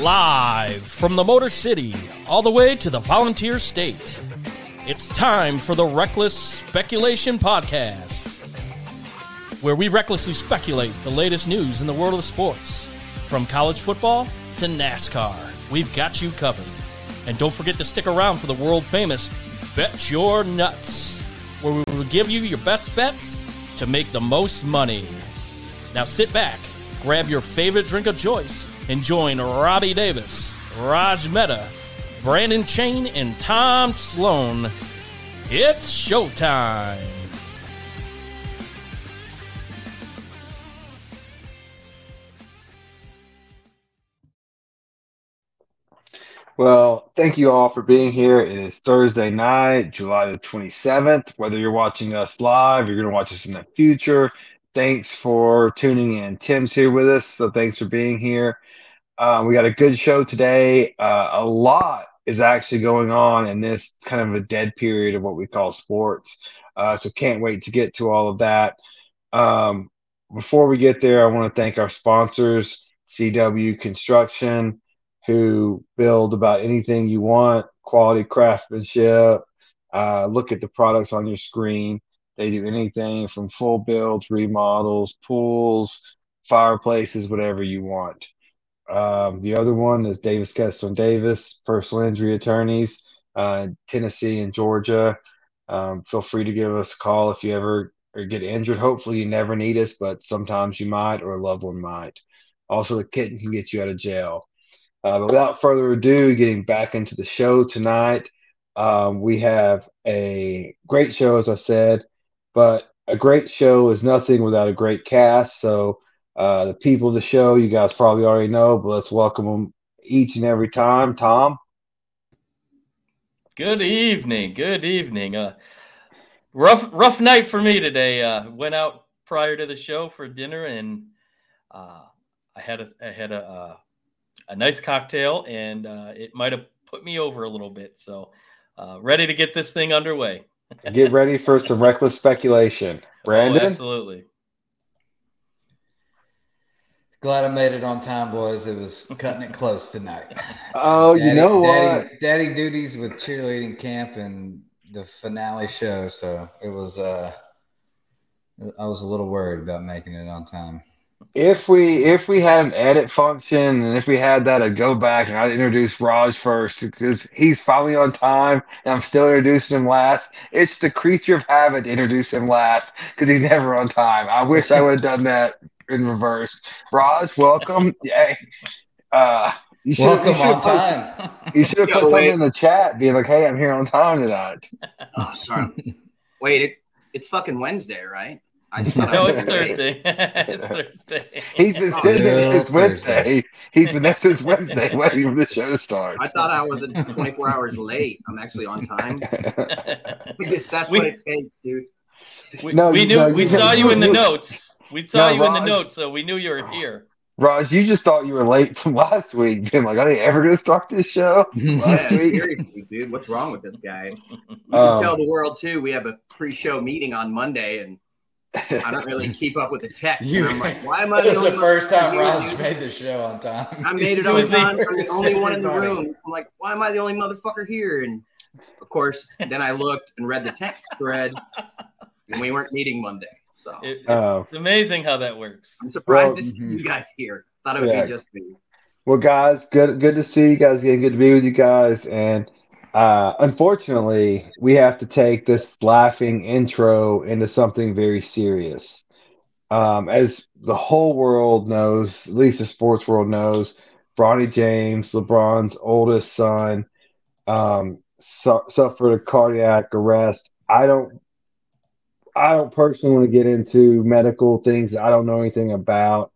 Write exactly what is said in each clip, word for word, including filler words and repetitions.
Live from the Motor City, all the way to the Volunteer State, it's time for the Reckless Speculation Podcast, where we recklessly speculate the latest news in the world of sports. From college football to NASCAR, we've got you covered. And don't forget to stick around for the world-famous Bet Your Nuts, where we will give you your best bets to make the most money. Now sit back, grab your favorite drink of choice, and join Robbie Davis, Raj Mehta, Brandon Chain, and Tom Sloan. It's showtime. Well, thank you all for being here. It is Thursday night, July the twenty-seventh. Whether you're watching us live, you're going to watch us in the future, thanks for tuning in. Tim's here with us, so thanks for being here. Uh, we got a good show today. Uh, a lot is actually going on in this kind of a dead period of what we call sports. Uh, so can't wait to get to all of that. Um, before we get there, I want to thank our sponsors, C W Construction, who build about anything you want, quality craftsmanship. Uh, look at the products on your screen. They do anything from full builds, remodels, pools, fireplaces, whatever you want. Um, the other one is Davis, Kessler and Davis, personal injury attorneys, uh, Tennessee and Georgia. Um, feel free to give us a call if you ever or get injured. Hopefully you never need us, but sometimes you might or a loved one might. Also, the kitten can get you out of jail. Uh, but without further ado, getting back into the show tonight, um, we have a great show, as I said, but a great show is nothing without a great cast. So Uh, the people of the show, you guys probably already know, but let's welcome them each and every time. Tom? Good evening. Good evening. Uh, rough rough night for me today. Uh, went out prior to the show for dinner, and uh, I had a I had a uh, a nice cocktail, and uh, it might have put me over a little bit. So uh, ready to get this thing underway. Get ready for some reckless speculation. Brandon? Oh, absolutely. Glad I made it on time, boys. It was cutting it close tonight. Oh, daddy, you know what? Daddy, daddy duties with cheerleading camp and the finale show. So it was, uh, I was a little worried about making it on time. If we if we had an edit function and if we had that, I'd go back and I'd introduce Raj first because he's finally on time and I'm still introducing him last. It's the creature of habit to introduce him last because he's never on time. I wish I would have done that. In reverse. Raj, welcome. Hey, uh, you should, welcome you should on put, time. You should have put something in the chat being like, hey, I'm here on time tonight. Oh, sorry. Wait, it, it's fucking Wednesday, right? I just thought no, I it's Thursday. It's Thursday. He's been oh, sitting yeah, since Wednesday. He's been there since Wednesday waiting for the show to start. I thought I was twenty-four hours late. I'm actually on time. Because that's we, what it takes, dude. We, no, we knew no, we saw you in the notes. We saw now, you Raj, in the notes, so we knew you were here. Raj, you just thought you were late from last week. Being like, are they ever going to start this show? Yeah, seriously, dude. What's wrong with this guy? You um, can tell the world, too. We have a pre-show meeting on Monday, and I don't really keep up with the text. You, I'm like, why am I this the first time Raj made the show on time. I made it on time. I'm the only one in the room. I'm like, why am I the only motherfucker here? And, of course, then I looked and read the text thread, and we weren't meeting Monday. So it, it's, uh, it's amazing how that works. I'm surprised well, to see mm-hmm. you guys here. Thought it would yeah. be just me. Well, guys, good good to see you guys again. Good to be with you guys. And uh, unfortunately, we have to take this laughing intro into something very serious. Um, as the whole world knows, at least the sports world knows, Bronny James, LeBron's oldest son, um, su- suffered a cardiac arrest. I don't. I don't personally want to get into medical things that I don't know anything about.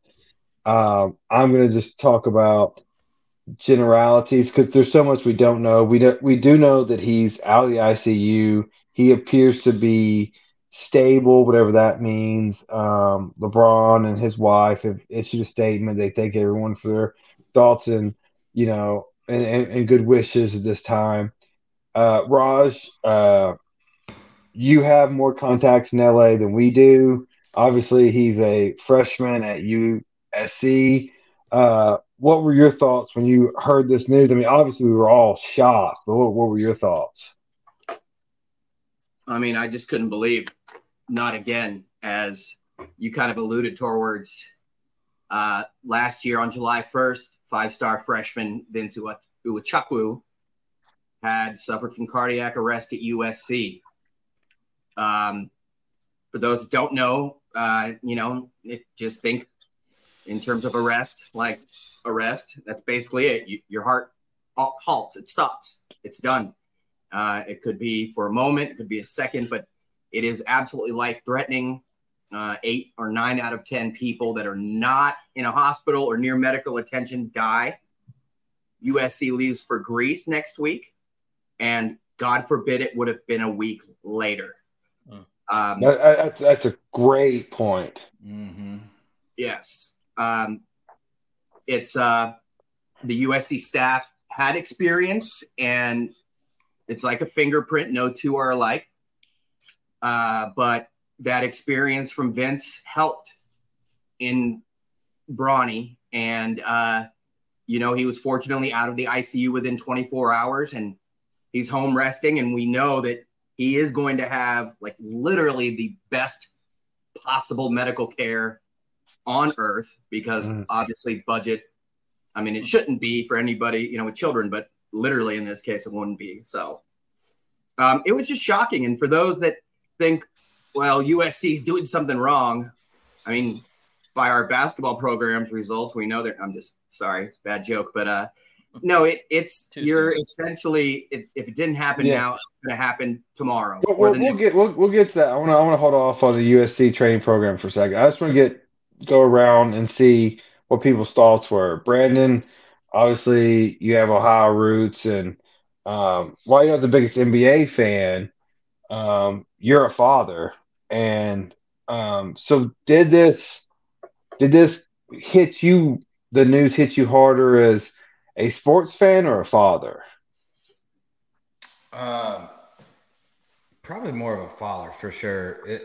Um, I'm going to just talk about generalities because there's so much we don't know. We do, we do know that he's out of the I C U. He appears to be stable, whatever that means. Um, LeBron and his wife have issued a statement. They thank everyone for their thoughts and, you know, and, and, and good wishes at this time. Uh, Raj, uh, you have more contacts in L A than we do. Obviously, he's a freshman at U S C. Uh, what were your thoughts when you heard this news? I mean, obviously we were all shocked, but what, what were your thoughts? I mean, I just couldn't believe, not again, as you kind of alluded towards uh, last year on July first, five-star freshman Vince Uwachukwu had suffered from cardiac arrest at U S C. Um, for those that don't know, uh, you know, it, just think in terms of arrest, like arrest, that's basically it. You, your heart halts, it stops, it's done. Uh, it could be for a moment, it could be a second, but it is absolutely life-threatening. Uh, eight or nine out of ten people that are not in a hospital or near medical attention die. U S C leaves for Greece next week, and God forbid it would have been a week later. Mm. Um, that, that's, that's a great point. Mm-hmm. Yes. Um, it's uh, the U S C staff had experience, and it's like a fingerprint. No two are alike. Uh, but that experience from Vince helped in Bronny. And, uh, you know, he was fortunately out of the I C U within twenty-four hours, and he's home resting. And we know that he is going to have, like, literally the best possible medical care on earth, because mm. obviously budget, I mean, it shouldn't be for anybody, you know, with children, but literally in this case, it wouldn't be. So um, it was just shocking. And for those that think, well, U S C's doing something wrong, I mean, by our basketball program's results, we know that. I'm just sorry, it's a bad joke, but uh, no, it it's Too you're soon. essentially it, if it didn't happen yeah. now, it's going to happen tomorrow. We'll, we'll, we'll get we'll, we'll get to that. I want to I want to hold off on the U S C training program for a second. I just want to get go around and see what people's thoughts were. Brandon, obviously, you have Ohio roots, and um, while you're not the biggest N B A fan, um, you're a father. And um, so did this did this hit you, the news hit you harder as a sports fan or a father? Uh, probably more of a father for sure. It,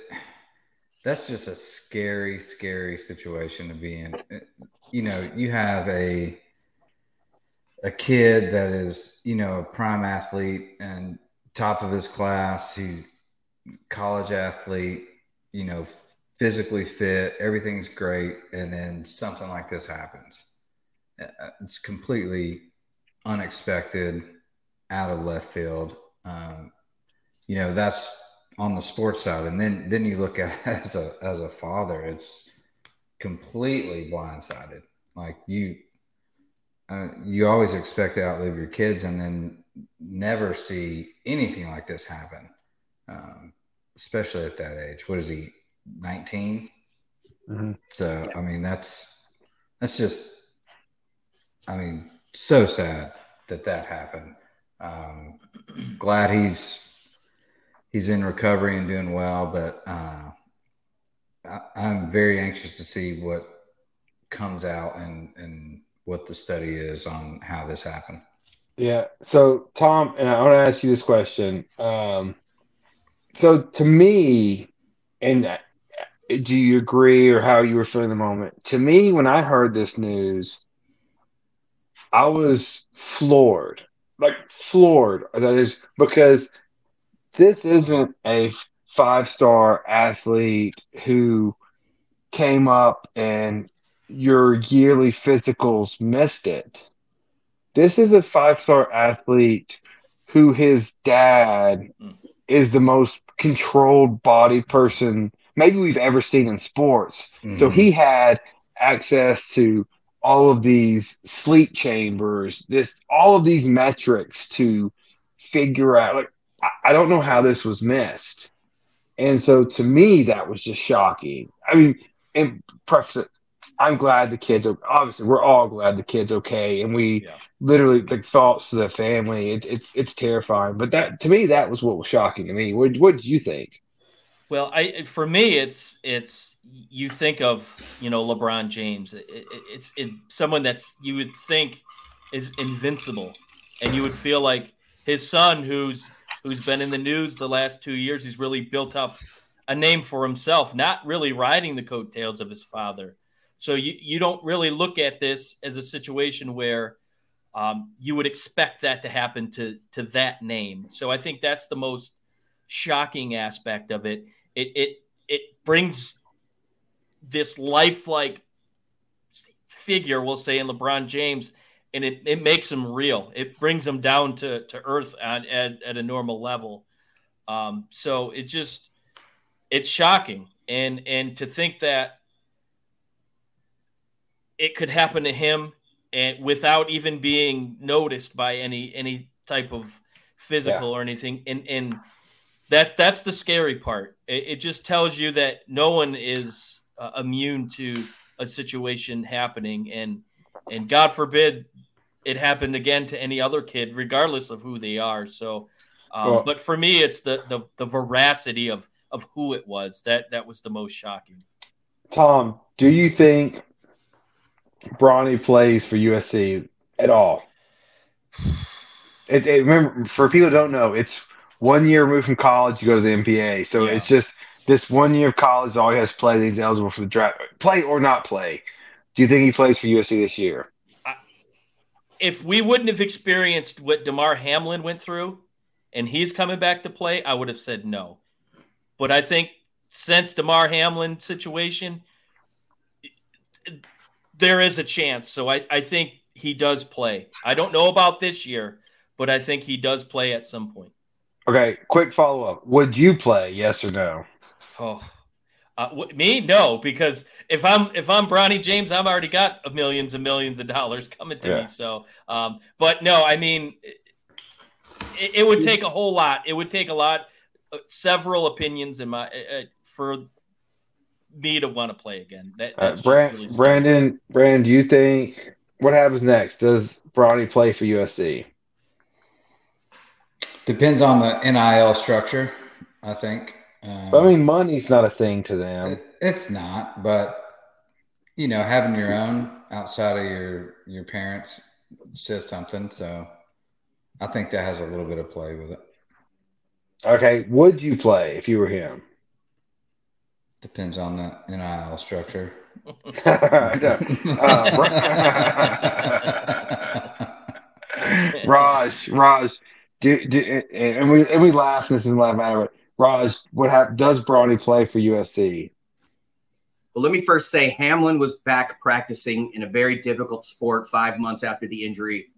that's just a scary, scary situation to be in. It, you know, you have a a kid that is, you know, a prime athlete and top of his class. He's college athlete, you know, physically fit, everything's great, and then something like this happens. It's completely unexpected, out of left field. Um, you know, that's on the sports side, and then then you look at it as a as a father, it's completely blindsided. Like you, uh, you always expect to outlive your kids, and then never see anything like this happen. Um, especially at that age. What is he, nineteen? Mm-hmm. So, I mean, that's, that's just, I mean, so sad that that happened. Um, glad he's, he's in recovery and doing well, but, uh, I, I'm very anxious to see what comes out and, and what the study is on how this happened. Yeah. So Tom, and I want to ask you this question. Um, So to me, and do you agree or how you were feeling the moment? To me, when I heard this news, I was floored, like floored. That is because this isn't a five-star athlete who came up and your yearly physicals missed it. This is a five-star athlete who his dad is the most controlled body person maybe we've ever seen in sports. Mm-hmm. So he had access to all of these sleep chambers, this, all of these metrics to figure out, like, I, I don't know how this was missed. And so to me, that was just shocking. I mean, and preface it, I'm glad the kids are, obviously we're all glad the kid's okay. And we yeah. literally like thoughts to the family. It, it's, it's terrifying. But that, to me, that was what was shocking to me. What, what did you think? Well, I, for me, it's, it's, you think of, you know, LeBron James, it, it, it's it, someone that's, you would think is invincible, and you would feel like his son, who's, who's been in the news the last two years, he's really built up a name for himself, not really riding the coattails of his father. So you, you don't really look at this as a situation where um, you would expect that to happen to, to that name. So I think that's the most shocking aspect of it. It it it brings this lifelike figure, we'll say, in LeBron James, and it, it makes him real. It brings him down to, to earth at, at, at a normal level. Um, so it just it's shocking. And and to think that it could happen to him and without even being noticed by any any type of physical yeah. or anything. And and that that's the scary part. It, it just tells you that no one is uh, immune to a situation happening. And and God forbid it happened again to any other kid, regardless of who they are. So, um, well, but for me, it's the the, the veracity of. of who it was. That that was the most shocking. Tom, do you think Bronny plays for U S C at all? It, it, remember, for people who don't know, it's one year removed from college, you go to the N B A. So yeah. It's just this one year of college, all he has to play, he's eligible for the draft. Play or not play. Do you think he plays for U S C this year? I, if we wouldn't have experienced what DeMar Hamlin went through and he's coming back to play, I would have said no. But I think since DeMar Hamlin situation, there is a chance. So I, I think he does play. I don't know about this year, but I think he does play at some point. Okay, quick follow-up. Would you play, yes or no? Oh, uh, w- me? No, because if I'm if I'm Bronny James, I've already got millions and millions of dollars coming to yeah. me. So, um, but no, I mean, it, it would take a whole lot. It would take a lot. Several opinions in my uh, for me to want to play again. That, that's uh, Brand, really Brandon, Brandon, do you think what happens next? Does Bronny play for U S C? Depends on the N I L structure, I think. Um, I mean, money's not a thing to them. It, it's not, but you know, having your own outside of your your parents says something. So, I think that has a little bit of play with it. Okay, would you play if you were him? Depends on the N I L structure. no. uh, Raj, Raj, do, do, and we and we laugh. This doesn't laugh matter. But Raj, what ha- does Bronny play for U S C? Well, let me first say Hamlin was back practicing in a very difficult sport five months after the injury.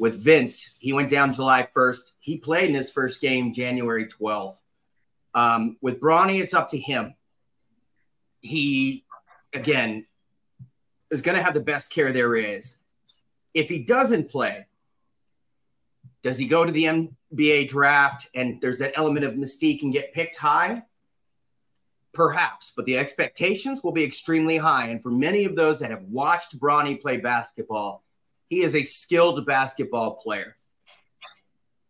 With Vince, he went down July first. He played in his first game January twelfth. Um, with Bronny, it's up to him. He, again, is going to have the best care there is. If he doesn't play, does he go to the N B A draft and there's that element of mystique and get picked high? Perhaps, but the expectations will be extremely high. And for many of those that have watched Bronny play basketball, he is a skilled basketball player.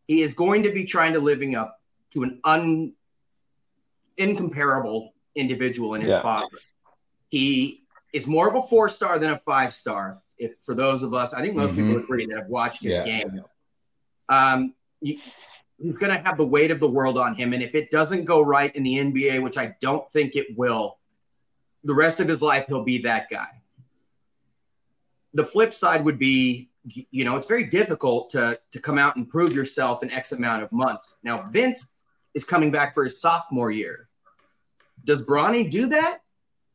He is going to be trying to living up to an un, incomparable individual in his yeah. father. He is more of a four-star than a five-star. If for those of us, I think most mm-hmm. people agree that have watched his yeah. game. Um, you, you're going to have the weight of the world on him. And if it doesn't go right in the N B A, which I don't think it will, the rest of his life, he'll be that guy. The flip side would be, you know, it's very difficult to, to come out and prove yourself in X amount of months. Now, Vince is coming back for his sophomore year. Does Bronny do that?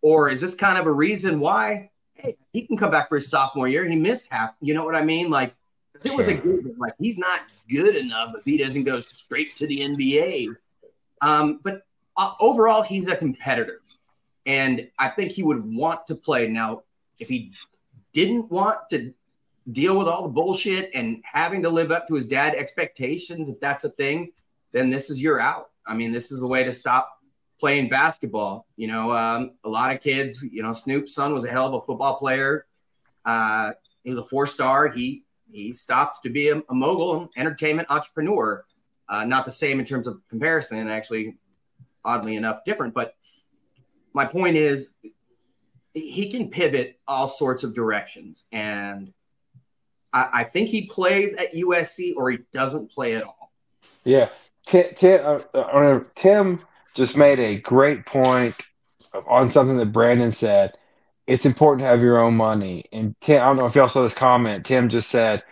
Or is this kind of a reason why, hey, he can come back for his sophomore year? He missed half. You know what I mean? Like, if it was a good one, like, he's not good enough if he doesn't go straight to the N B A. Um, but uh, overall, he's a competitor. And I think he would want to play. Now, if he didn't want to deal with all the bullshit and having to live up to his dad's expectations, if that's a thing, then this is your out. I mean, this is a way to stop playing basketball. You know, um, a lot of kids, you know, Snoop's son was a hell of a football player. Uh, he was a four-star. He he stopped to be a, a mogul, entertainment entrepreneur. Uh, not the same in terms of comparison, actually, oddly enough, different. But my point is, he can pivot all sorts of directions. And I, I think he plays at U S C or he doesn't play at all. Yeah. Tim, Tim, uh, uh, Tim just made a great point on something that Brandon said. it's important to have your own money. And Tim, I don't know if y'all saw this comment. Tim just said,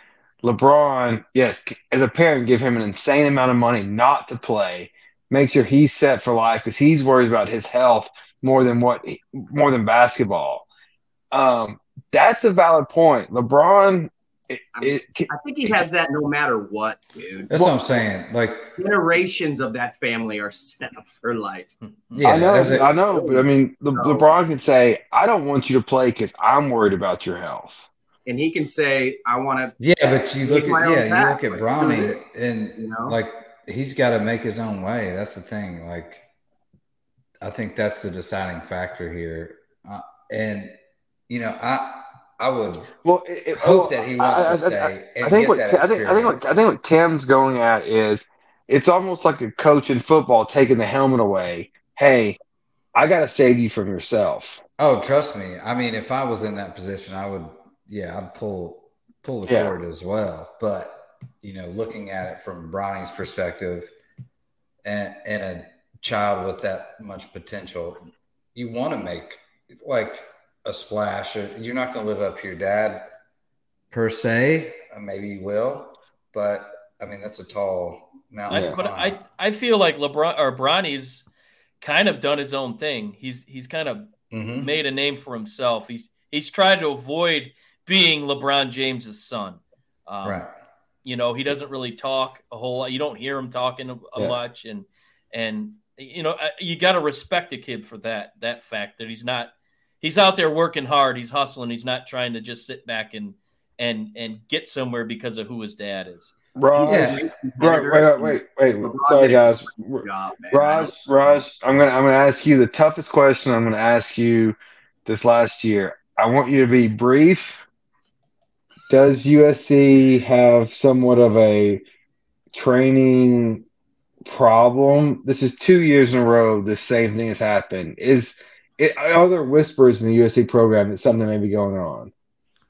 LeBron, yes, as a parent, give him an insane amount of money not to play. Make sure he's set for life because he's worried about his health more than what more than basketball. Um, that's a valid point. LeBron it, I, it, I think he has that no matter what, dude. That's well, what I'm saying. Like generations of that family are set up for life. Yeah, I know, it, I know, but I mean Le, no. LeBron can say, I don't want you to play because I'm worried about your health. And he can say, I want to Yeah, but you look at yeah, back. you look at Bronny and you know? Like he's got to make his own way. That's the thing. Like, I think that's the deciding factor here. Uh, and, you know, I I would well, it, hope well, that he wants I, I, to stay I, I, I and think get what, that experience. I think, I, think what, I think what Tim's going at is it's almost like a coach in football taking the helmet away. Hey, I got to save you from yourself. Oh, trust me. I mean, if I was in that position, I would, yeah, I'd pull, pull the yeah. cord as well. But, you know, looking at it from Bronny's perspective and, and a child with that much potential, you want to make like a splash. You're not going to live up to your dad per se. Maybe you will, but I mean, that's a tall mountain. I, but I, I feel like LeBron or Bronny's kind of done his own thing. He's, he's kind of mm-hmm. made a name for himself. He's, he's tried to avoid being LeBron James's son. Um, right. You know, he doesn't really talk a whole lot. You don't hear him talking a, a yeah. much. And, and, you know, you got to respect the kid for that, that fact that he's not, he's out there working hard. He's hustling. He's not trying to just sit back and, and, and get somewhere because of who his dad is. Raj, yeah. Raj, wait, wait, wait, wait. Sorry guys. Raj, Raj, I'm going to, I'm going to ask you the toughest question I'm going to ask you this last year. I want you to be brief. Does U S C have somewhat of a training problem? This is two years in a row the same thing has happened. Is it, are there whispers in the U S C program that something may be going on?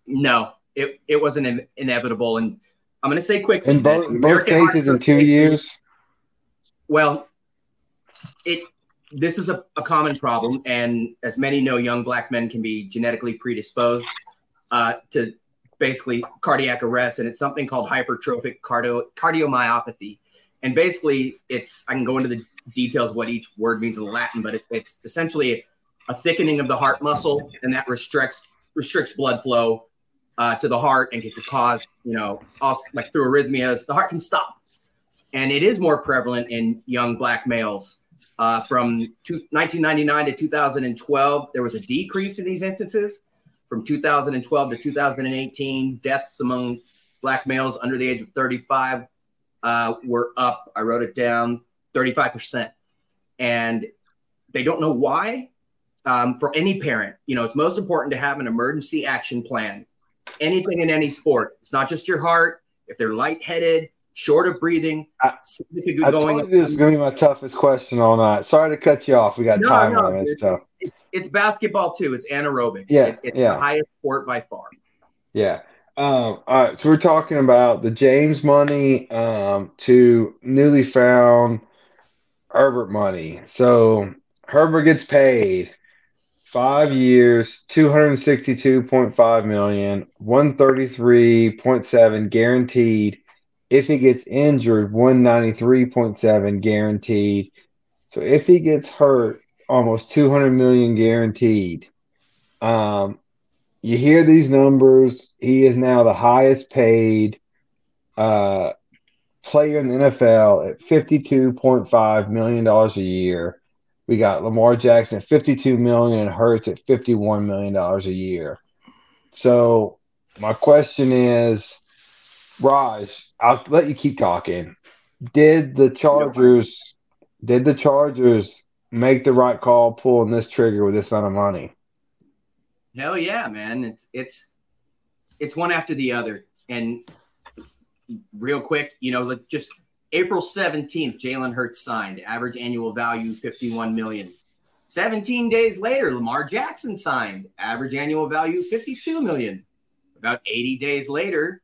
No, it it wasn't in, inevitable. And I'm going to say quickly. In both, both cases in two years? Well, it this is a, a common problem. And as many know, young black men can be genetically predisposed uh, to – basically cardiac arrest, and it's something called hypertrophic cardio cardiomyopathy. And basically it's, I can go into the details of what each word means in Latin, but it, it's essentially a thickening of the heart muscle, and that restricts restricts blood flow uh, to the heart and can cause, you know, also, like through arrhythmias, the heart can stop. And it is more prevalent in young black males. Uh, from two, nineteen ninety-nine to two thousand twelve, there was a decrease in these instances. From two thousand twelve to two thousand eighteen, deaths among black males under the age of thirty-five uh, were up. I wrote it down, thirty-five percent. And they don't know why. Um, for any parent, you know, it's most important to have an emergency action plan. Anything in any sport. It's not just your heart. If they're lightheaded, short of breathing, I, could I going told you this is going to be my toughest question all night. Sorry to cut you off. We got no, time no, on this stuff. It's basketball, too. It's anaerobic. Yeah, it, It's yeah. the highest sport by far. Yeah. Um, all right, so we're talking about the James money um, to newly found Herbert money. So Herbert gets paid five years, two hundred sixty-two point five million dollars, one hundred thirty-three point seven million dollars guaranteed. If he gets injured, one hundred ninety-three point seven million dollars guaranteed. So if he gets hurt, almost two hundred million dollars guaranteed. Um, you hear these numbers. He is now the highest paid uh, player in the N F L at fifty-two point five million dollars a year. We got Lamar Jackson at fifty-two million dollars and Hurts at fifty-one million dollars a year. So my question is, Raj, I'll let you keep talking. Did the Chargers – did the Chargers – make the right call pulling this trigger with this amount of money? Hell yeah, man. It's it's it's one after the other. And real quick, you know, like just April seventeenth, Jalen Hurts signed. Average annual value, fifty-one million dollars. seventeen days later, Lamar Jackson signed. Average annual value, fifty-two million dollars. About eighty days later,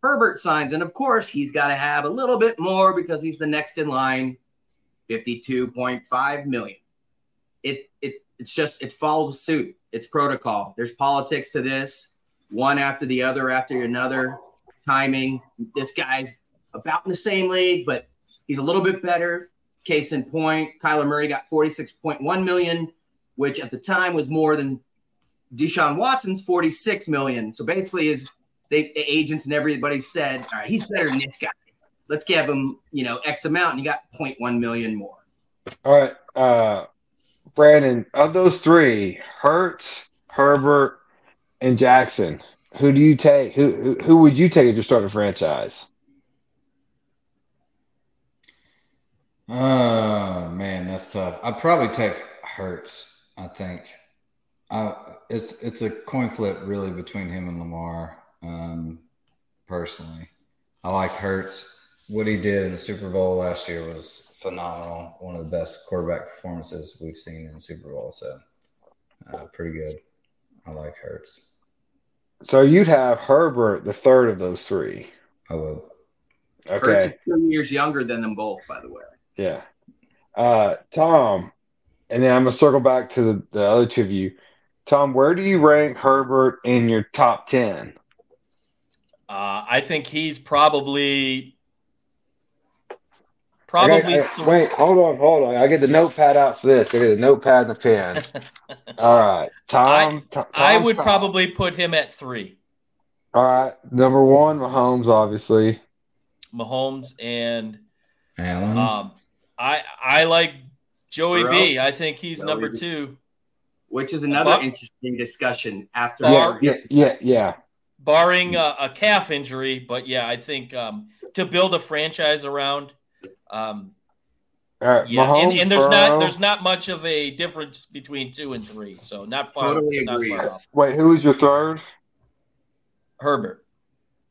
Herbert signs. And, of course, he's got to have a little bit more because he's the next in line. fifty-two point five million. it it it's just it follows suit. It's protocol. There's politics to this, one after the other after another. Timing. This guy's about in the same league, but he's a little bit better. Case in point, Kyler Murray got forty-six point one million dollars, which at the time was more than Deshaun Watson's forty-six million dollars. So basically, his they, the agents and everybody said, all right, he's better than this guy. Let's give him, you know, X amount, and he got zero point one million dollars more. All right, uh, Brandon, of those three, Hurts, Herbert, and Jackson, who do you take? Who who would you take if you start a franchise? Oh, man, that's tough. I'd probably take Hurts, I think. I, it's it's a coin flip, really, between him and Lamar, um, personally. I like Hurts. What he did in the Super Bowl last year was phenomenal. One of the best quarterback performances we've seen in the Super Bowl. So, uh, pretty good. I like Hurts. So you'd have Herbert the third of those three. I would. Okay. Hurts is two years younger than them both, by the way. Yeah. Uh, Tom, and then I'm going to circle back to the, the other two of you. Tom, where do you rank Herbert in your top ten? Uh, I think he's probably – probably – th- Wait, hold on, hold on. I get the notepad out for this. I get the notepad and the pen. All right. Tom – Tom, I would Tom. probably put him at three. All right. Number one, Mahomes, obviously. Mahomes and – Allen. Um, I I like Joey Bro. B. I think he's Joey number two, which is another Bar- interesting discussion after. Bar- yeah, yeah, yeah. Barring a, a calf injury, but yeah, I think um, to build a franchise around. Um, All right, yeah, Mahomes, and, and there's Burrow. not there's not much of a difference between two and three, so not far. Totally not agree. Far off. Wait, who was your third? Herbert.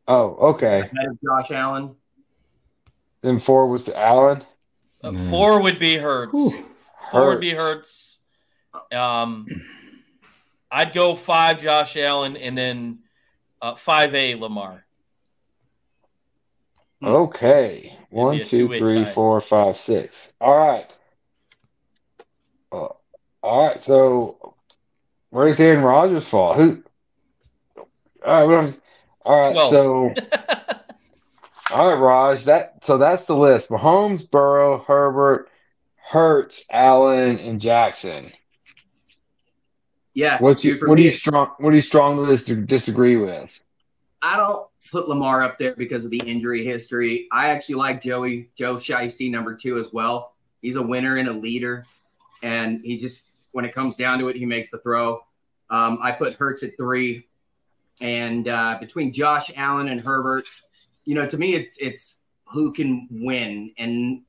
Oh, okay. Ahead of Josh Allen. Then four was Allen. Uh, four would be Hurts. Ooh, four Hurts. would be Hurts. Um, I'd go five Josh Allen and then uh, five A Lamar. Okay, one, two, three, tie. four, five, six. All right. Uh, all right. So where's Aaron Rodgers' fall? Who? All right. All right. twelve. So. All right, Raj. That so that's the list: Mahomes, Burrow, Herbert, Hurts, Allen, and Jackson. Yeah. What's you, what do you strong? What do you strongly disagree with? I don't put Lamar up there because of the injury history. I actually like Joey Joe Shiesty number two as well. He's a winner and a leader, and he just when it comes down to it, he makes the throw. Um, I put Hurts at three, and uh, between Josh Allen and Herbert. You know, to me, it's it's who can win. And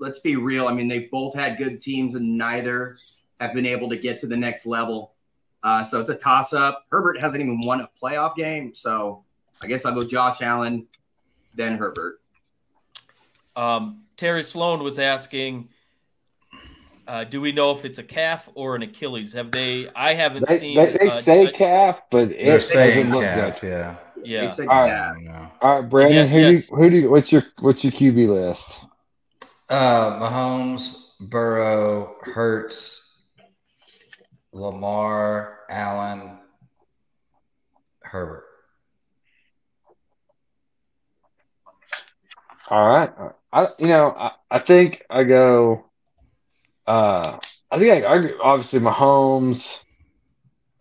let's be real. I mean, they've both had good teams and neither have been able to get to the next level. Uh, so it's a toss-up. Herbert hasn't even won a playoff game. So I guess I'll go Josh Allen, then Herbert. Um, Terry Sloan was asking, uh, do we know if it's a calf or an Achilles? Have they – I haven't they, seen they, – They uh, say uh, calf, but they're it saying calf, good. yeah. Yeah. All right. yeah. All right, Brandon. Yeah, who yes. do you, who do you, what's your what's your Q B list? Uh, Mahomes, Burrow, Hurts, Lamar, Allen, Herbert. All right. I you know I, I think I go. Uh, I think I, I obviously Mahomes.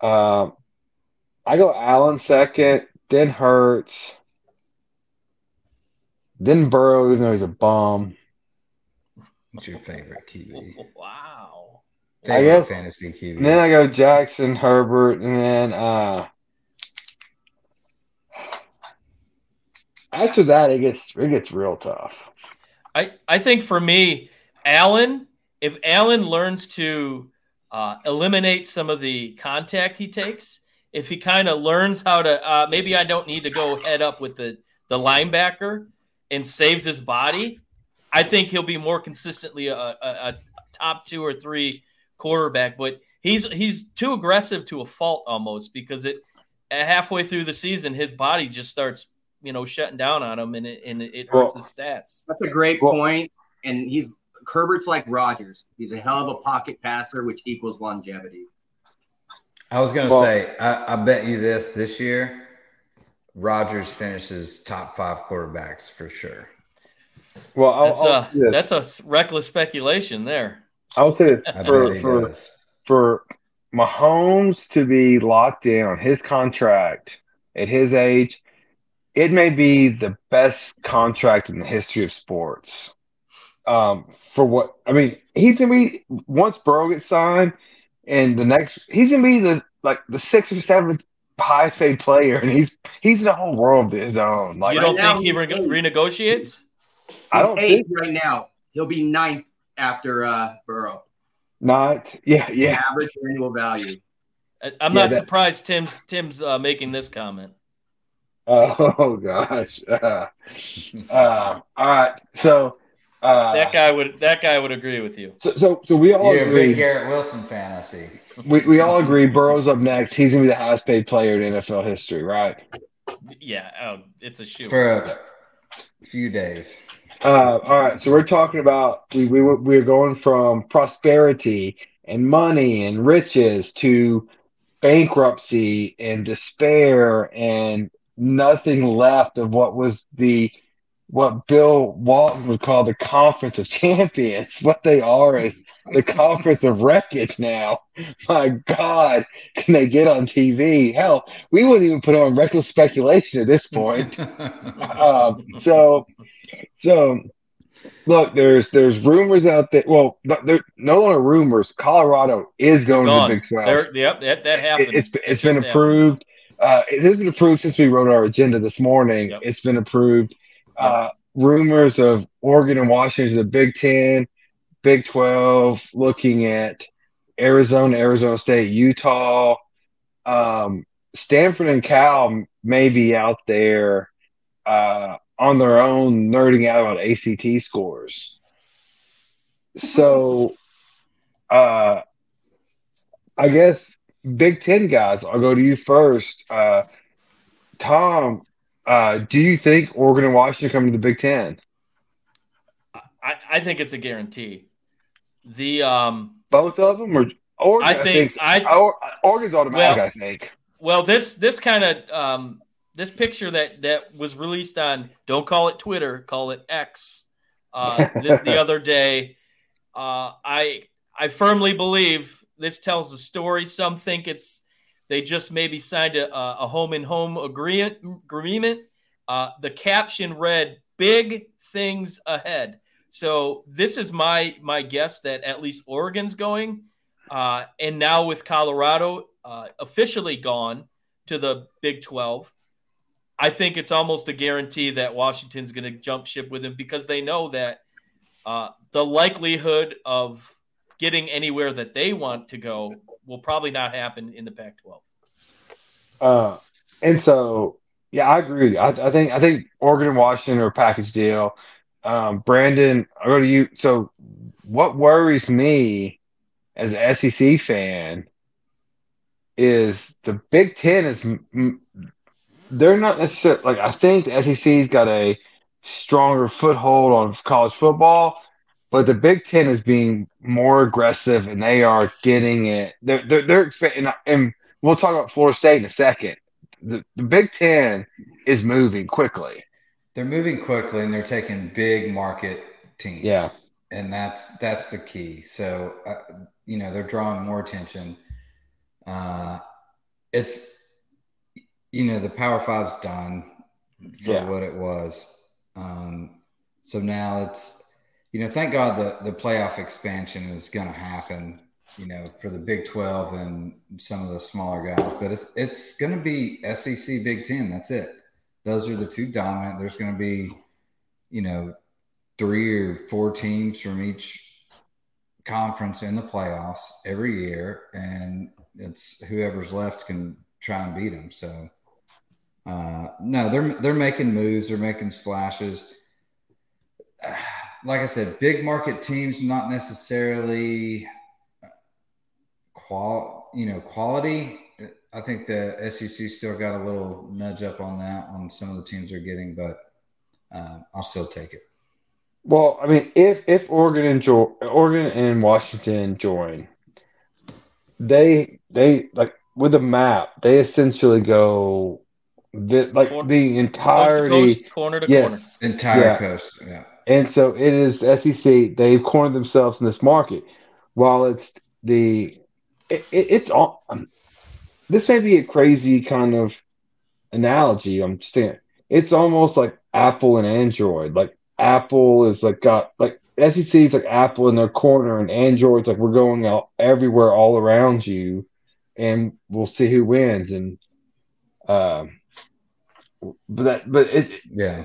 Um, uh, I go Allen second. Then Hurts. Then Burrow, even though he's a bum. What's your favorite Q B? Wow. Favorite I guess, fantasy Q B. Then I go Jackson, Herbert, and then uh, after that, it gets it gets real tough. I, I think for me, Allen, if Allen learns to uh, eliminate some of the contact he takes, if he kind of learns how to, uh, maybe I don't need to go head up with the, the linebacker and saves his body, I think he'll be more consistently a, a, a top two or three quarterback. But he's he's too aggressive to a fault almost because it halfway through the season, his body just starts, you know, shutting down on him and it, and it hurts well, his stats. That's a great well, point. And he's Herbert's like Rodgers. He's a hell of a pocket passer, which equals longevity. I was going to well, say, I, I bet you this, this year, Rodgers finishes top five quarterbacks for sure. Well, I'll, that's, I'll a, say this. That's a reckless speculation there. I'll say this. I for, bet he for, does. For Mahomes to be locked in on his contract at his age, it may be the best contract in the history of sports. Um, for what I mean, he's gonna be once Burrow gets signed, and the next he's gonna be the like the sixth or seventh highest paid player, and he's he's in a whole world of his own. Like, you don't right think he re- renegotiates? I don't think right now. He'll be ninth after uh, Burrow. Not yeah yeah. Average annual value. I, I'm yeah, not that, surprised Tim's Tim's uh, making this comment. Oh gosh! Uh, uh, all right, so uh, that guy would that guy would agree with you. So, so, so we all You're agree. A big Garrett Wilson fantasy. We we all agree. Burrow's up next. He's gonna be the highest paid player in N F L history, right? Yeah, oh, it's a shoe for a few days. Uh, all right, so we're talking about we we we're going from prosperity and money and riches to bankruptcy and despair and nothing left of what was the what Bill Walton would call the Conference of Champions. What they are is the Conference of Wreckage now. My God, can they get on T V? Hell, we wouldn't even put on reckless speculation at this point. um, so, so look, there's there's rumors out there. Well, there no longer rumors. Colorado is going to the Big twelve. There, yep, that, that happened. It, it's it it's been approved. Happened. Uh, it has been approved since we wrote our agenda this morning. Yep. It's been approved. Uh, rumors of Oregon and Washington, the Big Ten, Big twelve, looking at Arizona, Arizona State, Utah. Um, Stanford and Cal may be out there uh, on their own nerding out about A C T scores. So uh, I guess – Big Ten guys, I'll go to you first. Uh, Tom, uh, do you think Oregon and Washington come to the Big Ten? I, I think it's a guarantee. The um, both of them, or Oregon? I think I think, I th- Oregon's automatic. Well, I think. Well, this this kind of um, this picture that that was released on don't call it Twitter, call it X uh, the, the other day. Uh, I I firmly believe. This tells a story. Some think it's they just maybe signed a, a home-and-home agreement. Uh, the caption read, "Big things ahead." So this is my my guess that at least Oregon's going, uh, and now with Colorado uh, officially gone to the Big twelve, I think it's almost a guarantee that Washington's going to jump ship with them because they know that uh, the likelihood of getting anywhere that they want to go will probably not happen in the Pac twelve. Uh, and so, yeah, I agree with you. I, I think I think Oregon and Washington are a package deal. Um, Brandon, I'll go to you. So what worries me as an S E C fan is the Big Ten is – they're not necessarily – like I think the S E C's got a stronger foothold on college football – but the Big Ten is being more aggressive, and they are getting it. They're they're, they're expecting, and we'll talk about Florida State in a second. The, the Big Ten is moving quickly. They're moving quickly, and they're taking big market teams. Yeah, and that's that's the key. So uh, you know they're drawing more attention. Uh, it's you know the Power Five's done for yeah. what it was. Um, so now it's. You know, thank God the, the playoff expansion is going to happen, you know, for the Big twelve and some of the smaller guys. But it's it's going to be S E C, Big Ten. That's it. Those are the two dominant. There's going to be, you know, three or four teams from each conference in the playoffs every year. And it's whoever's left can try and beat them. So, uh, no, they're, they're making moves. They're making splashes. Like I said, big market teams, not necessarily qual, you know, quality. I think the S E C still got a little nudge up on that on some of the teams they're getting, but uh, I'll still take it. Well, I mean, if if Oregon and jo- Oregon and Washington join, they they like with the map, they essentially go the, like corner, the entirety coast to coast, corner to yes, corner, entire yeah. coast. Yeah, and so it is S E C. They've cornered themselves in this market. While it's the it, it, it's all um, this may be a crazy kind of analogy. I'm just saying it's almost like Apple and Android, like. Apple is like got like S E C is like Apple in their corner, and Android's like we're going out everywhere, all around you, and we'll see who wins. And um, but that but it yeah,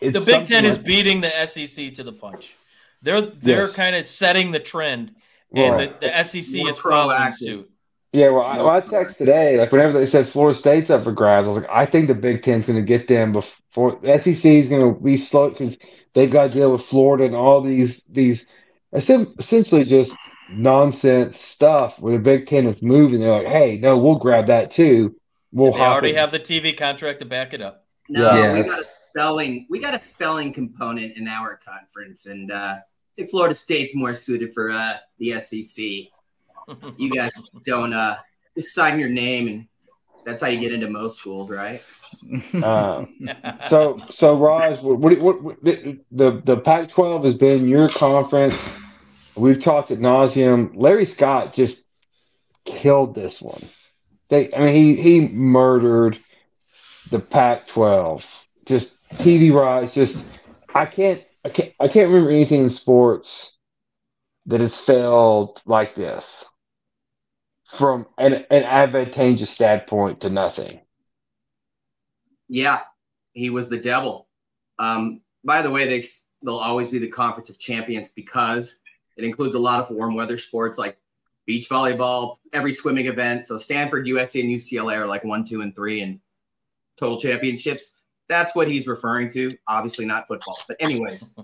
it's the Big Ten like is that. beating the S E C to the punch. They're they're yes. kind of setting the trend, and right. the, the S E C More is following proactive. suit. Yeah, well, I, well, I texted today, like whenever they said Florida State's up for grabs, I was like, I think the Big Ten's going to get them before the S E C is going to be slow because. They've got to deal with Florida and all these these essentially just nonsense stuff where the Big Ten is moving. They're like, hey, no, we'll grab that too. We'll they already in. have the T V contract to back it up. No, yeah, we got a spelling. We got a spelling component in our conference, and uh, I think Florida State's more suited for uh, the S E C. You guys don't uh, just sign your name, and that's how you get into most schools, right? uh, so, so Raj, what, what, what, what the the Pac twelve has been your conference. We've talked ad nauseum. Larry Scott just killed this one. They, I mean, he he murdered the Pac twelve. Just T V rights. Just I can't, I can't, I can't remember anything in sports that has failed like this from an, an advantageous standpoint to nothing. Yeah, he was the devil. Um, by the way, they, they'll always be the Conference of Champions because it includes a lot of warm weather sports like beach volleyball, every swimming event. So Stanford, U S C, and U C L A are like one, two, and three in total championships. That's what he's referring to. Obviously not football. But anyways,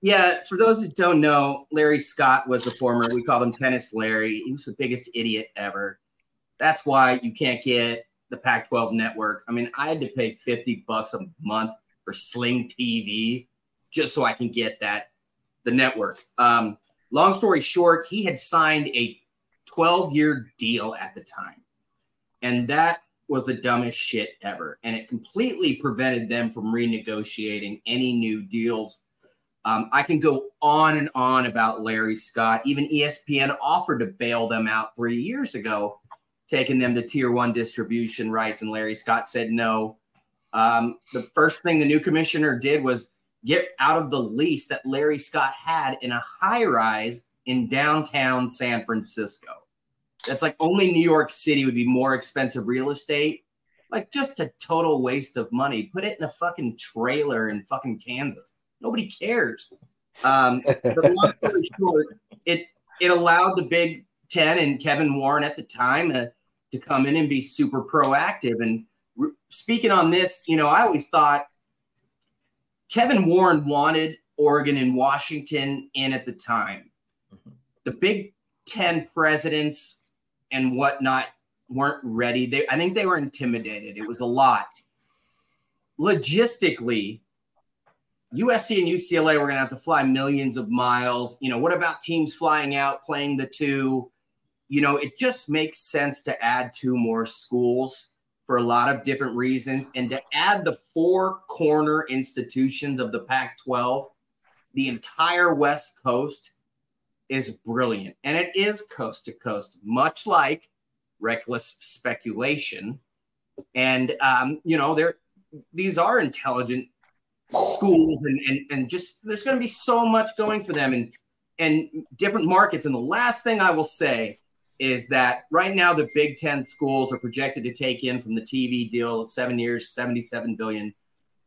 yeah, for those that don't know, Larry Scott was the former, we call him Tennis Larry. He was the biggest idiot ever. That's why you can't get the Pac twelve network. I mean, I had to pay fifty bucks a month for Sling T V just so I can get that, the network. Um, long story short, he had signed a twelve year deal at the time. And that was the dumbest shit ever. And it completely prevented them from renegotiating any new deals. Um, I can go on and on about Larry Scott. Even E S P N offered to bail them out three years ago, taking them to tier one distribution rights. And Larry Scott said no. Um, the first thing the new commissioner did was get out of the lease that Larry Scott had in a high rise in downtown San Francisco. That's like only New York City would be more expensive real estate. Like just a total waste of money. Put it in a fucking trailer in fucking Kansas. Nobody cares. Um, but long story short, it, it allowed the Big Ten and Kevin Warren at the time uh, to come in and be super proactive. And re- speaking on this, you know, I always thought Kevin Warren wanted Oregon and Washington in at the time. Mm-hmm. The Big Ten presidents and whatnot weren't ready. They, I think they were intimidated. It was a lot. Logistically, U S C and U C L A were going to have to fly millions of miles. You know, what about teams flying out, playing the two? You know, it just makes sense to add two more schools for a lot of different reasons. And to add the four corner institutions of the Pac twelve, the entire West Coast is brilliant. And it is coast to coast, much like reckless speculation. And, um, you know, they're, these are intelligent schools and, and, and just there's going to be so much going for them and, and different markets. And the last thing I will say is that right now the Big Ten schools are projected to take in from the T V deal seven years, seventy-seven billion dollars,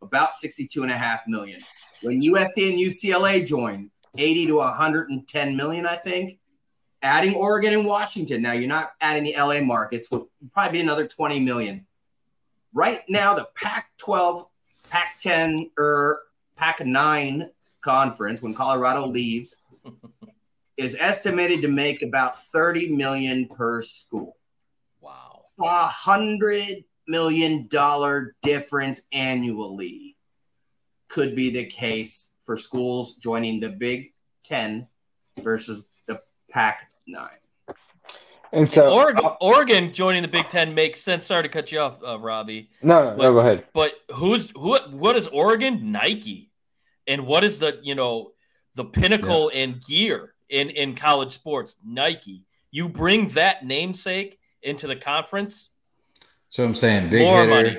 about sixty-two and a half million. When U S C and U C L A join, eighty to one hundred ten million, I think. Adding Oregon and Washington. Now you're not adding the L A markets, would probably be another twenty million. Right now the Pac twelve, Pac ten or Pac nine conference, when Colorado leaves, is estimated to make about thirty million dollars per school. Wow. A one hundred million dollars difference annually could be the case for schools joining the Big Ten versus the Pac nine. And so, Oregon, uh, Oregon joining the Big Ten makes sense. Sorry to cut you off, uh, Robbie. No, no, but, no, go ahead. But who's who? What is Oregon? Nike, and what is the you know the pinnacle yeah. in gear in in college sports? Nike. You bring that namesake into the conference. So I'm saying big more hitter, money.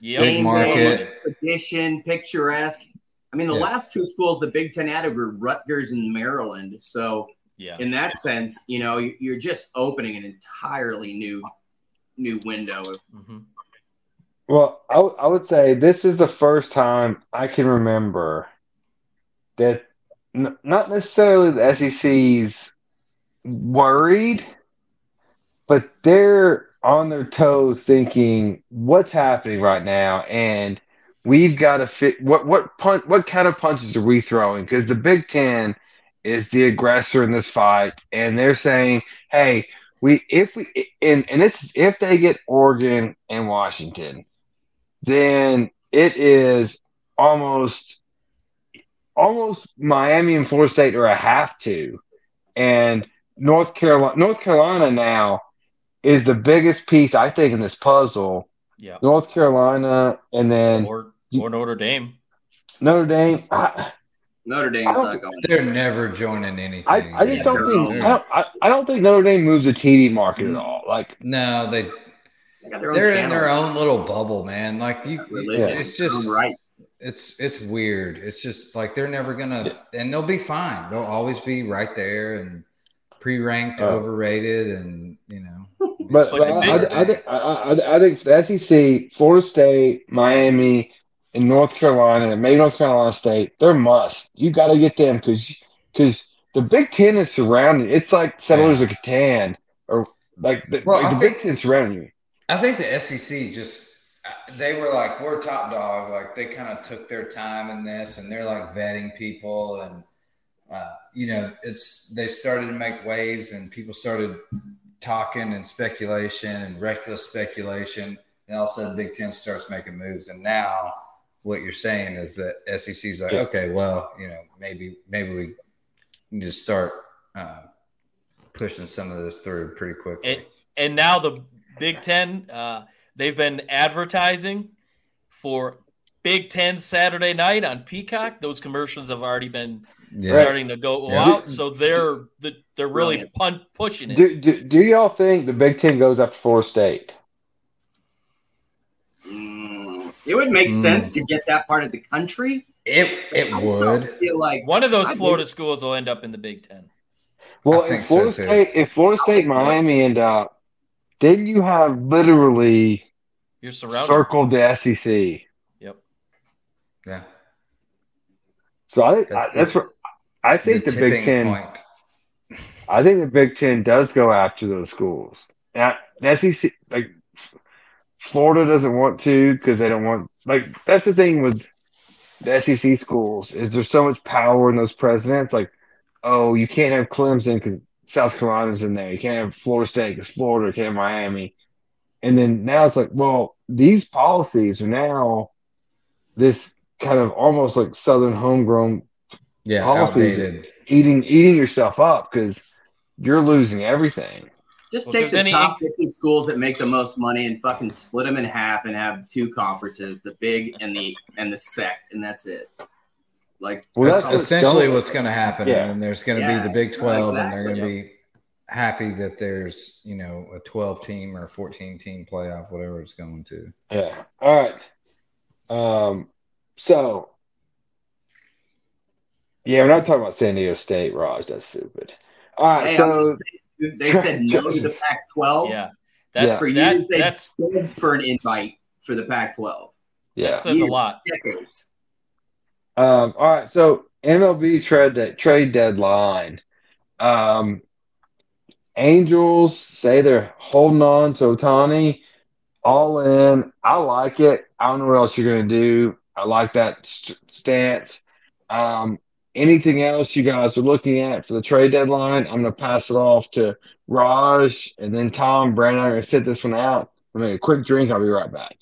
Yep. Big market, tradition, picturesque. I mean, the yeah. last two schools the Big Ten added were Rutgers and Maryland. So. Yeah. In that sense, you know, you're just opening an entirely new new window. Mm-hmm. Well, I, w- I would say this is the first time I can remember that n- not necessarily the S E C's worried, but they're on their toes thinking what's happening right now, and we've got to fit what what punch what kind of punches are we throwing? Because the Big Ten is the aggressor in this fight, and they're saying, "Hey, we if we and and this is if they get Oregon and Washington, then it is almost almost Miami and Florida State are a have to, and North Carolina North Carolina now is the biggest piece I think in this puzzle. Yeah, North Carolina, and then or, or Notre Dame, Notre Dame." I, Notre Dame's not going. They're never joining anything. I, I just don't think. I don't, I, I don't think Notre Dame moves the T D market at all. Like no, they. they got their own they're channel. in their own little bubble, man. Like you, yeah. it's just right. It's it's weird. It's just like they're never gonna, yeah. and they'll be fine. They'll always be right there and pre-ranked, oh. overrated, and you know. But so I, I, think, I, I, I think the S E C, Florida State, Miami. In North Carolina, and maybe North Carolina State, they're must. You got to get them because because the Big Ten is surrounding. It's like Settlers yeah. of Catan, or like the, well, like the think, Big Ten surrounding you. I think the S E C just they were like we're top dog. Like they kind of took their time in this, and they're like vetting people, and uh, you know it's they started to make waves, and people started talking and speculation and reckless speculation. And all of a sudden, Big Ten starts making moves, and now. What you're saying is that S E C's like, okay, well, you know, maybe maybe we need to start uh, pushing some of this through pretty quickly. And, and now the Big Ten, uh, they've been advertising for Big Ten Saturday night on Peacock. Those commercials have already been yeah. starting to go yeah. out, so they're they're really pun- pushing it. Do, do, do y'all think the Big Ten goes after Florida State? It would make mm. sense to get that part of the country. It it I would. Feel like one of those I Florida mean, schools will end up in the Big Ten. Well, if Florida, so State, if Florida State, Miami end up, then you have literally You're surrounded. circled the S E C. Yep. Yeah. So I think that's, I, that's the, where, I think the, the Big Ten. Point. I think the Big Ten does go after those schools. Now, the S E C like. Florida doesn't want to because they don't want – like, that's the thing with the S E C schools is there's so much power in those presidents. Like, oh, you can't have Clemson because South Carolina's in there. You can't have Florida State because Florida, can't have Miami. And then now it's like, well, these policies are now this kind of almost like Southern homegrown yeah, policies eating, eating yourself up because you're losing everything. Just well, take the any... top fifty schools that make the most money and fucking split them in half and have two conferences, the big and the and the sec, and that's it. Like well, that's, that's essentially what's going to happen. Yeah. And there's going to yeah. be the Big twelve, exactly. and they're going to yeah. be happy that there's, you know, a twelve-team or a fourteen-team playoff, whatever it's going to. Yeah. All right. Um. So, yeah, we're not talking about San Diego State, Raj. That's stupid. All right, hey, so – they said no to the Pac twelve. Yeah, that's yeah. for you. That, they that's for an invite for the Pac twelve. Yeah, that says years, a lot. Decades. Um. All right. So M L B trade that trade deadline. Um. Angels say they're holding on to Ohtani. All in. I like it. I don't know what else you're gonna do. I like that st- stance. Um. Anything else you guys are looking at for the trade deadline? I'm going to pass it off to Raj and then Tom, Brandon. I'm going to sit this one out. I'm going to make a quick drink. I'll be right back.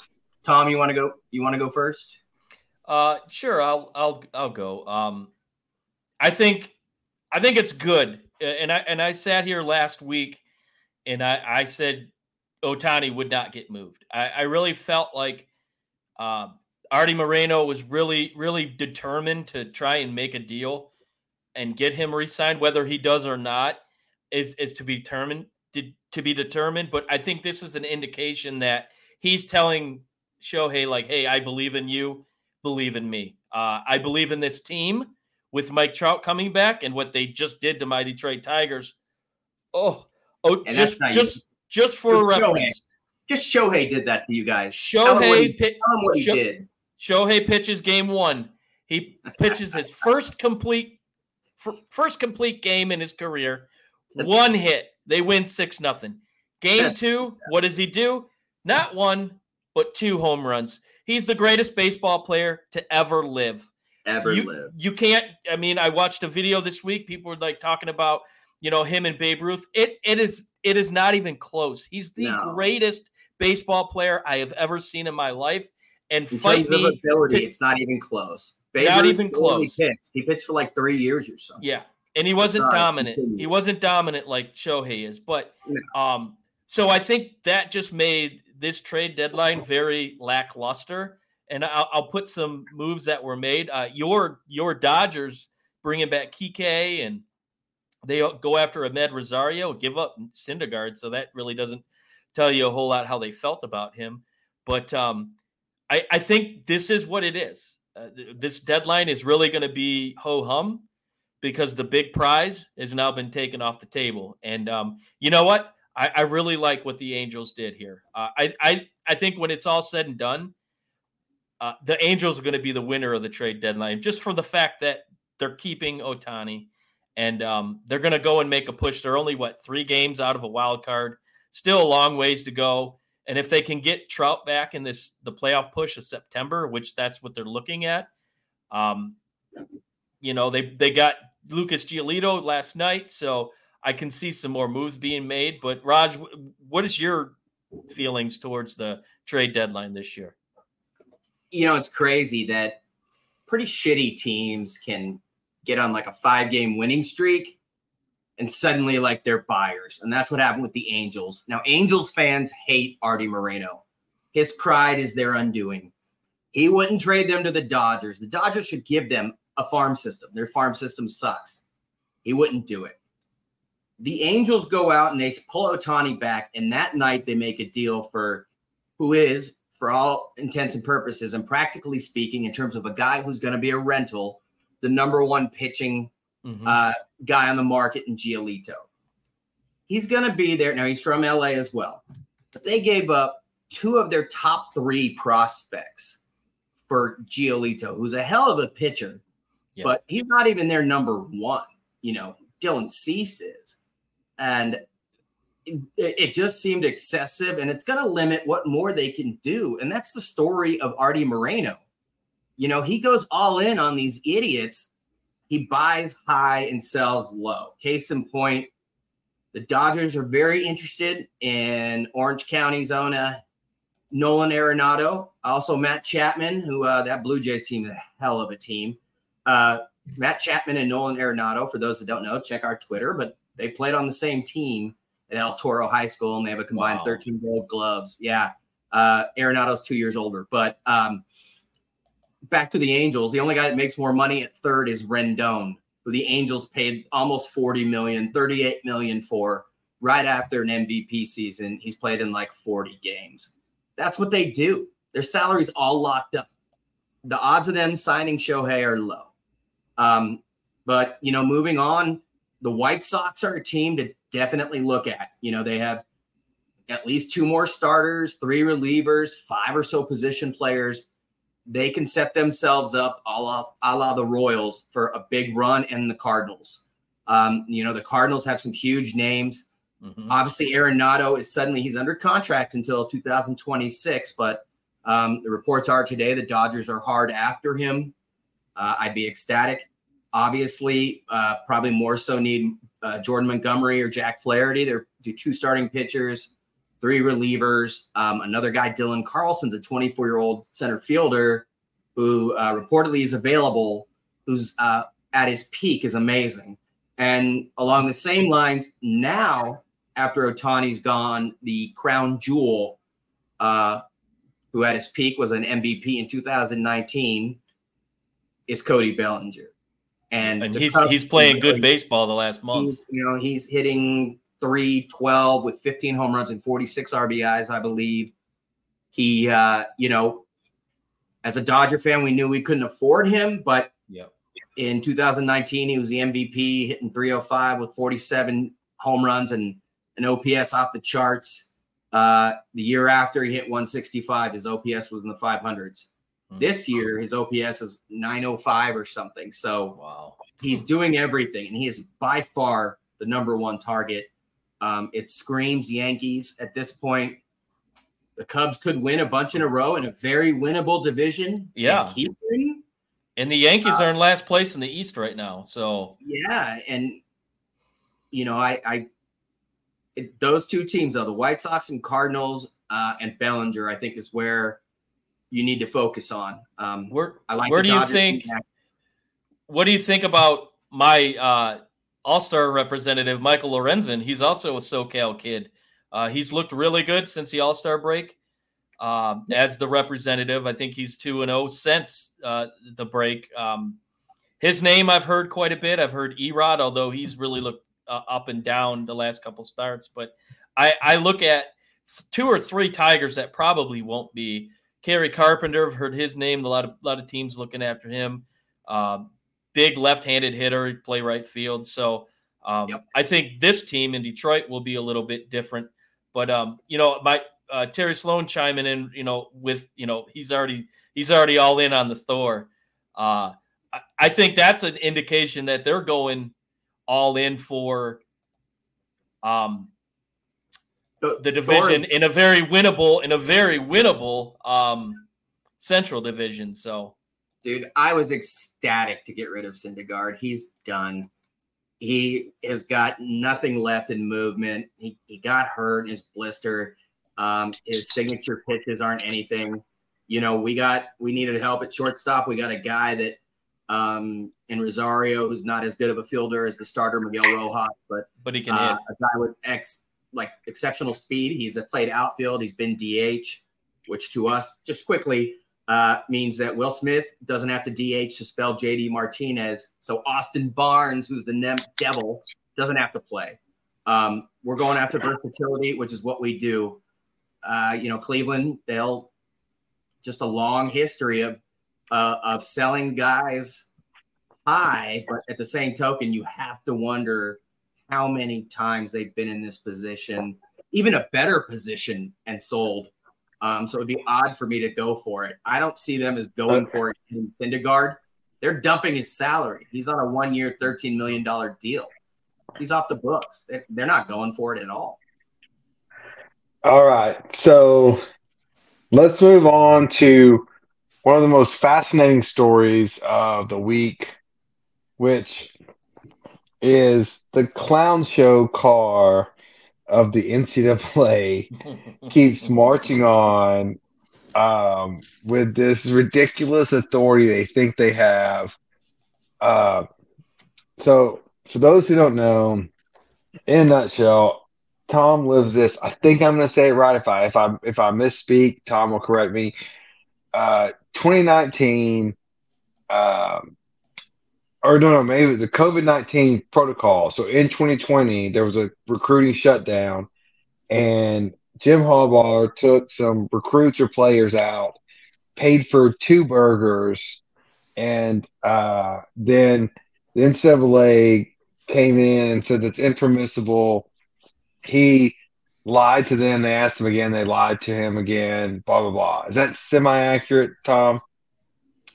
Tom, you want to go? You want to go first? Uh, sure, I'll I'll I'll go. Um, I think I think it's good. And I and I sat here last week, and I, I said Ohtani would not get moved. I, I really felt like uh, Artie Moreno was really really determined to try and make a deal and get him re-signed. Whether he does or not is is to be determined. To be determined. But I think this is an indication that he's telling Shohei, like, hey, I believe in you. Believe in me. Uh, I believe in this team with Mike Trout coming back and what they just did to my Detroit Tigers. Oh, oh, and just, just, you. just for just a reference, Shohei. just Shohei did that to you guys. Shohei, tell him what he Sho- did. Shohei pitches game one. He pitches his first complete, f- first complete game in his career. One hit. They win six nothing. Game two. What does he do? Not one, but two home runs. He's the greatest baseball player to ever live. Ever you, live. You can't. I mean, I watched a video this week. People were like talking about, you know, him and Babe Ruth. It it is it is not even close. He's the no. greatest baseball player I have ever seen in my life. And in fight terms me. Of ability, to, it's not even close. Babe not Ruth even close. He pitched. he pitched for like three years or so. Yeah. And he wasn't Sorry, dominant. Continue. He wasn't dominant like Shohei is. But um, so I think that just made this trade deadline very lackluster. And I'll, I'll put some moves that were made. Uh, your your Dodgers bringing back Kike, and they go after Ahmed Rosario, give up Syndergaard. So that really doesn't tell you a whole lot how they felt about him. But um, I, I think this is what it is. Uh, th- this deadline is really going to be ho-hum, because the big prize has now been taken off the table. And um, you know what? I, I really like what the Angels did here. Uh, I, I I think when it's all said and done, uh, the Angels are going to be the winner of the trade deadline, just for the fact that they're keeping Ohtani, and um, they're going to go and make a push. They're only, what, three games out of a wild card, still a long ways to go. And if they can get Trout back in this the playoff push of September, which that's what they're looking at, um, you know, they, they got – Lucas Giolito last night, so I can see some more moves being made. But Raj, what is your feelings towards the trade deadline this year? You know, it's crazy that pretty shitty teams can get on like a five-game winning streak and suddenly like they're buyers. And that's what happened with the Angels. Now, Angels fans hate Artie Moreno. His pride is their undoing. He wouldn't trade them to the Dodgers. The Dodgers should give them a farm system. Their farm system sucks. He wouldn't do it. The Angels go out and they pull Ohtani back, and that night they make a deal for who is, for all intents and purposes, and practically speaking, in terms of a guy who's going to be a rental, the number one pitching mm-hmm. uh, guy on the market in Giolito. He's going to be there. Now, he's from L A as well. But they gave up two of their top three prospects for Giolito, who's a hell of a pitcher. Yeah. But he's not even their number one. You know, Dylan Cease is. And it, it just seemed excessive, and it's going to limit what more they can do. And that's the story of Artie Moreno. You know, he goes all in on these idiots. He buys high and sells low. Case in point, the Dodgers are very interested in Orange County's own uh, Nolan Arenado. Also Matt Chapman, who uh, that Blue Jays team is a hell of a team. Uh, Matt Chapman and Nolan Arenado, for those that don't know, check our Twitter, but they played on the same team at El Toro High School, and they have a combined wow. thirteen gold gloves. Yeah. Uh, Arenado's two years older, but um, back to the Angels. The only guy that makes more money at third is Rendon, who the Angels paid almost forty million dollars, thirty-eight million dollars for right after an M V P season. He's played in like forty games. That's what they do. Their salary's all locked up. The odds of them signing Shohei are low. Um, but, you know, moving on, the White Sox are a team to definitely look at. You know, they have at least two more starters, three relievers, five or so position players. They can set themselves up a la, a la the Royals for a big run, and the Cardinals. Um, you know, the Cardinals have some huge names. Mm-hmm. Obviously, Arenado is suddenly he's under contract until two thousand twenty-six, but um, the reports are today the Dodgers are hard after him. Uh, I'd be ecstatic. Obviously, uh, probably more so need uh, Jordan Montgomery or Jack Flaherty. They're two starting pitchers, three relievers. Um, another guy, Dylan Carlson's a twenty-four-year-old center fielder who uh, reportedly is available, who's uh, at his peak, is amazing. And along the same lines, now after Ohtani's gone, the crown jewel, uh, who at his peak was an M V P in two thousand nineteen, is Cody Bellinger. And, and he's Cubs, he's playing good like, baseball the last month. You know, he's hitting three twelve with fifteen home runs and forty-six R B Is, I believe. He, uh, you know, as a Dodger fan, we knew we couldn't afford him, but yep. in two thousand nineteen, he was the M V P, hitting three oh five with forty-seven home runs and an O P S off the charts. Uh, the year after, he hit one sixty-five. His O P S was in the five hundreds. This year, his O P S is nine oh five or something. So wow. he's doing everything, and he is by far the number one target. Um, it screams Yankees at this point. The Cubs could win a bunch in a row in a very winnable division. Yeah. And, keep winning. And the Yankees uh, are in last place in the East right now. So yeah, and, you know, I, I it, those two teams, though, the White Sox and Cardinals uh, and Bellinger, I think is where – you need to focus on. Um, where I like where do Dodgers you think? What do you think about my uh, All-Star representative, Michael Lorenzen? He's also a SoCal kid. Uh, he's looked really good since the All-Star break uh, as the representative. I think he's two and zero since uh, the break. Um, his name I've heard quite a bit. I've heard Erod, although he's really looked uh, up and down the last couple starts. But I, I look at two or three Tigers that probably won't be. Kerry Carpenter, I've heard his name. A lot of lot of teams looking after him. Uh, big left-handed hitter, play right field. So um, yep. I think this team in Detroit will be a little bit different. But um, you know, my uh, Terry Sloan chiming in, you know, with you know he's already he's already all in on the Thor. Uh, I, I think that's an indication that they're going all in for um. the division in a very winnable, in a very winnable um, Central Division. So, dude, I was ecstatic to get rid of Syndergaard. He's done. He has got nothing left in movement. He he got hurt in his blister. Um, his signature pitches aren't anything. You know, we got we needed help at shortstop. We got a guy that um, in Rosario who's not as good of a fielder as the starter Miguel Rojas, but but he can uh, hit. A guy with X. like exceptional speed. He's played outfield. He's been D H, which to us just quickly uh, means that Will Smith doesn't have to D H to spell J D Martinez. So Austin Barnes, who's the nem devil, doesn't have to play. Um, we're going after versatility, which is what we do. Uh, you know, Cleveland, they'll just a long history of, uh, of selling guys high, but at the same token, you have to wonder how many times they've been in this position, even a better position, and sold. Um, so it would be odd for me to go for it. I don't see them as going okay. for it in Syndergaard. They're dumping his salary. He's on a one-year, thirteen million dollars deal. He's off the books. They're not going for it at all. All right. So let's move on to one of the most fascinating stories of the week, which is the clown show car of the N C double A keeps marching on um, with this ridiculous authority they think they have. Uh, so, for those who don't know, in a nutshell, Tom lives this. I think I'm going to say it right. If I if I if I misspeak, Tom will correct me. Uh, twenty nineteen. Uh, Or no, no, maybe it was the COVID nineteen protocol. So in twenty twenty, there was a recruiting shutdown, and Jim Harbaugh took some recruits or players out, paid for two burgers, and uh, then the N C double A came in and said that's impermissible. He lied to them. They asked him again. They lied to him again, blah, blah, blah. Is that semi-accurate, Tom?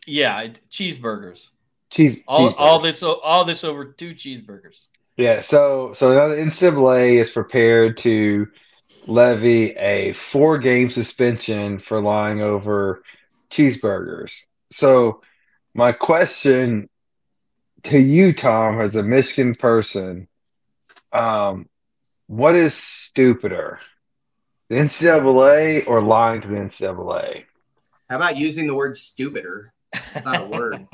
Yeah, cheeseburgers. Cheese, all, all this, all this over two cheeseburgers. Yeah, so so now the N C double A is prepared to levy a four-game suspension for lying over cheeseburgers. So my question to you, Tom, as a Michigan person, um, what is stupider, the N C double A or lying to the N C double A? How about using the word stupider? It's not a word.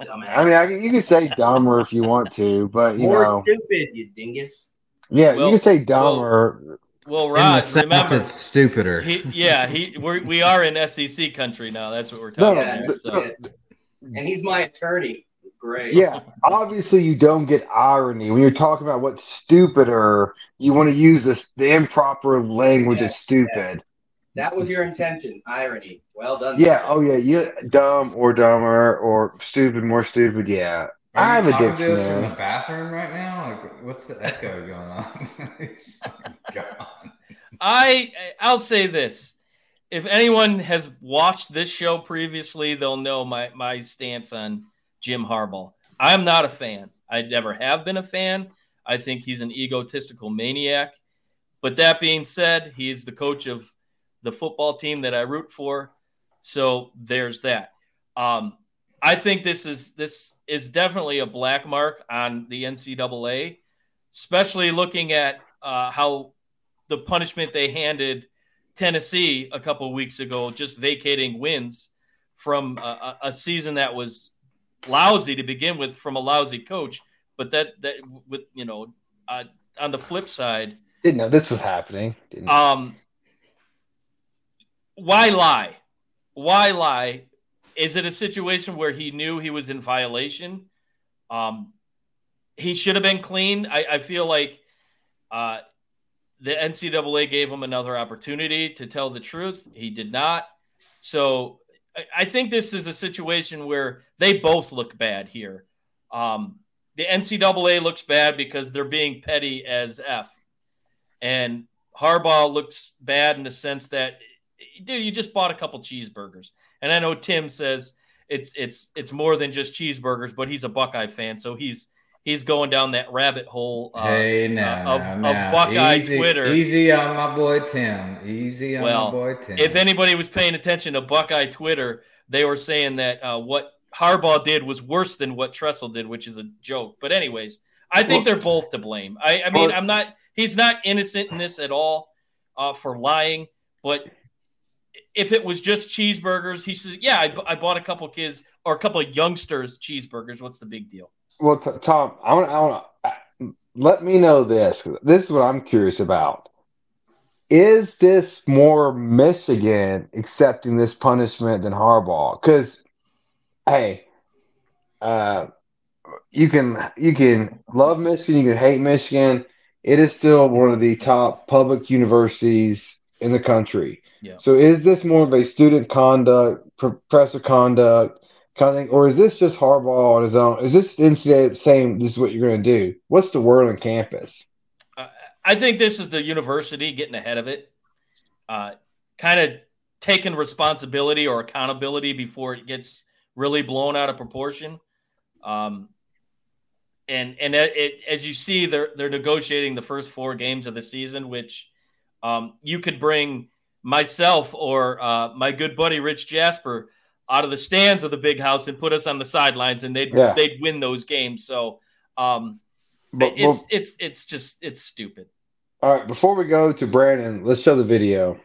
Dumbass. I mean, I, you can say dumber if you want to, but you More know, stupid, you dingus. Yeah, well, you can say dumber. Well, well Rod, remember, it's stupider. He, yeah, he we're, we are in S E C country now. That's what we're talking no, about. The, so. the, and he's my attorney. Great. Yeah, obviously you don't get irony when you're talking about what's stupider. You want to use this the improper language yes, of stupid. Yes. That was your intention, irony. Well done. Yeah. Oh, yeah. You dumb or dumber or stupid, more stupid. Yeah. Are you I'm talking to us from the bathroom right now? Like, what's the echo going on? on? I I'll say this: if anyone has watched this show previously, they'll know my my stance on Jim Harbaugh. I'm not a fan. I never have been a fan. I think he's an egotistical maniac. But that being said, he's the coach of the football team that I root for. So there's that. Um, I think this is, this is definitely a black mark on the N C double A, especially looking at uh, how the punishment they handed Tennessee a couple of weeks ago, just vacating wins from a, a season that was lousy to begin with from a lousy coach. But that, that with, you know, uh, on the flip side, didn't know this was happening. Didn't um, Why lie? Why lie? Is it a situation where he knew he was in violation? Um, he should have been clean. I, I feel like uh, the N C double A gave him another opportunity to tell the truth. He did not. So I, I think this is a situation where they both look bad here. Um, the N C double A looks bad because they're being petty as F. And Harbaugh looks bad in the sense that – dude, you just bought a couple cheeseburgers. And I know Tim says it's it's it's more than just cheeseburgers, but he's a Buckeye fan, so he's he's going down that rabbit hole uh, hey, no, uh, of, no, no. of Buckeye easy, Twitter. Easy on my boy Tim. Easy on well, my boy Tim. If anybody was paying attention to Buckeye Twitter, they were saying that uh, what Harbaugh did was worse than what Tressel did, which is a joke. But anyways, I think they're both to blame. I, I mean, I'm not. He's not innocent in this at all uh, for lying, but if it was just cheeseburgers, he says, yeah, I, b- I bought a couple kids or a couple of youngsters cheeseburgers. What's the big deal? Well, t- Tom, I want to I wanna, I, let me know this. This is what I'm curious about. Is this more Michigan accepting this punishment than Harbaugh? Because, hey, uh, you can you can love Michigan, you can hate Michigan. It is still one of the top public universities in the country. Yeah. So is this more of a student conduct, professor conduct kind of thing, or is this just Harbaugh on his own? Is this N C double A saying this is what you're going to do? What's the word on campus? Uh, I think this is the university getting ahead of it, uh, kind of taking responsibility or accountability before it gets really blown out of proportion. Um, and and it, it, as you see, they're they're negotiating the first four games of the season, which um, you could bring – myself or uh, my good buddy Rich Jasper out of the stands of the big house and put us on the sidelines, and they'd yeah. they'd win those games. So um, but, it's well, it's it's just it's stupid. All right, before we go to Brandon, let's show the video.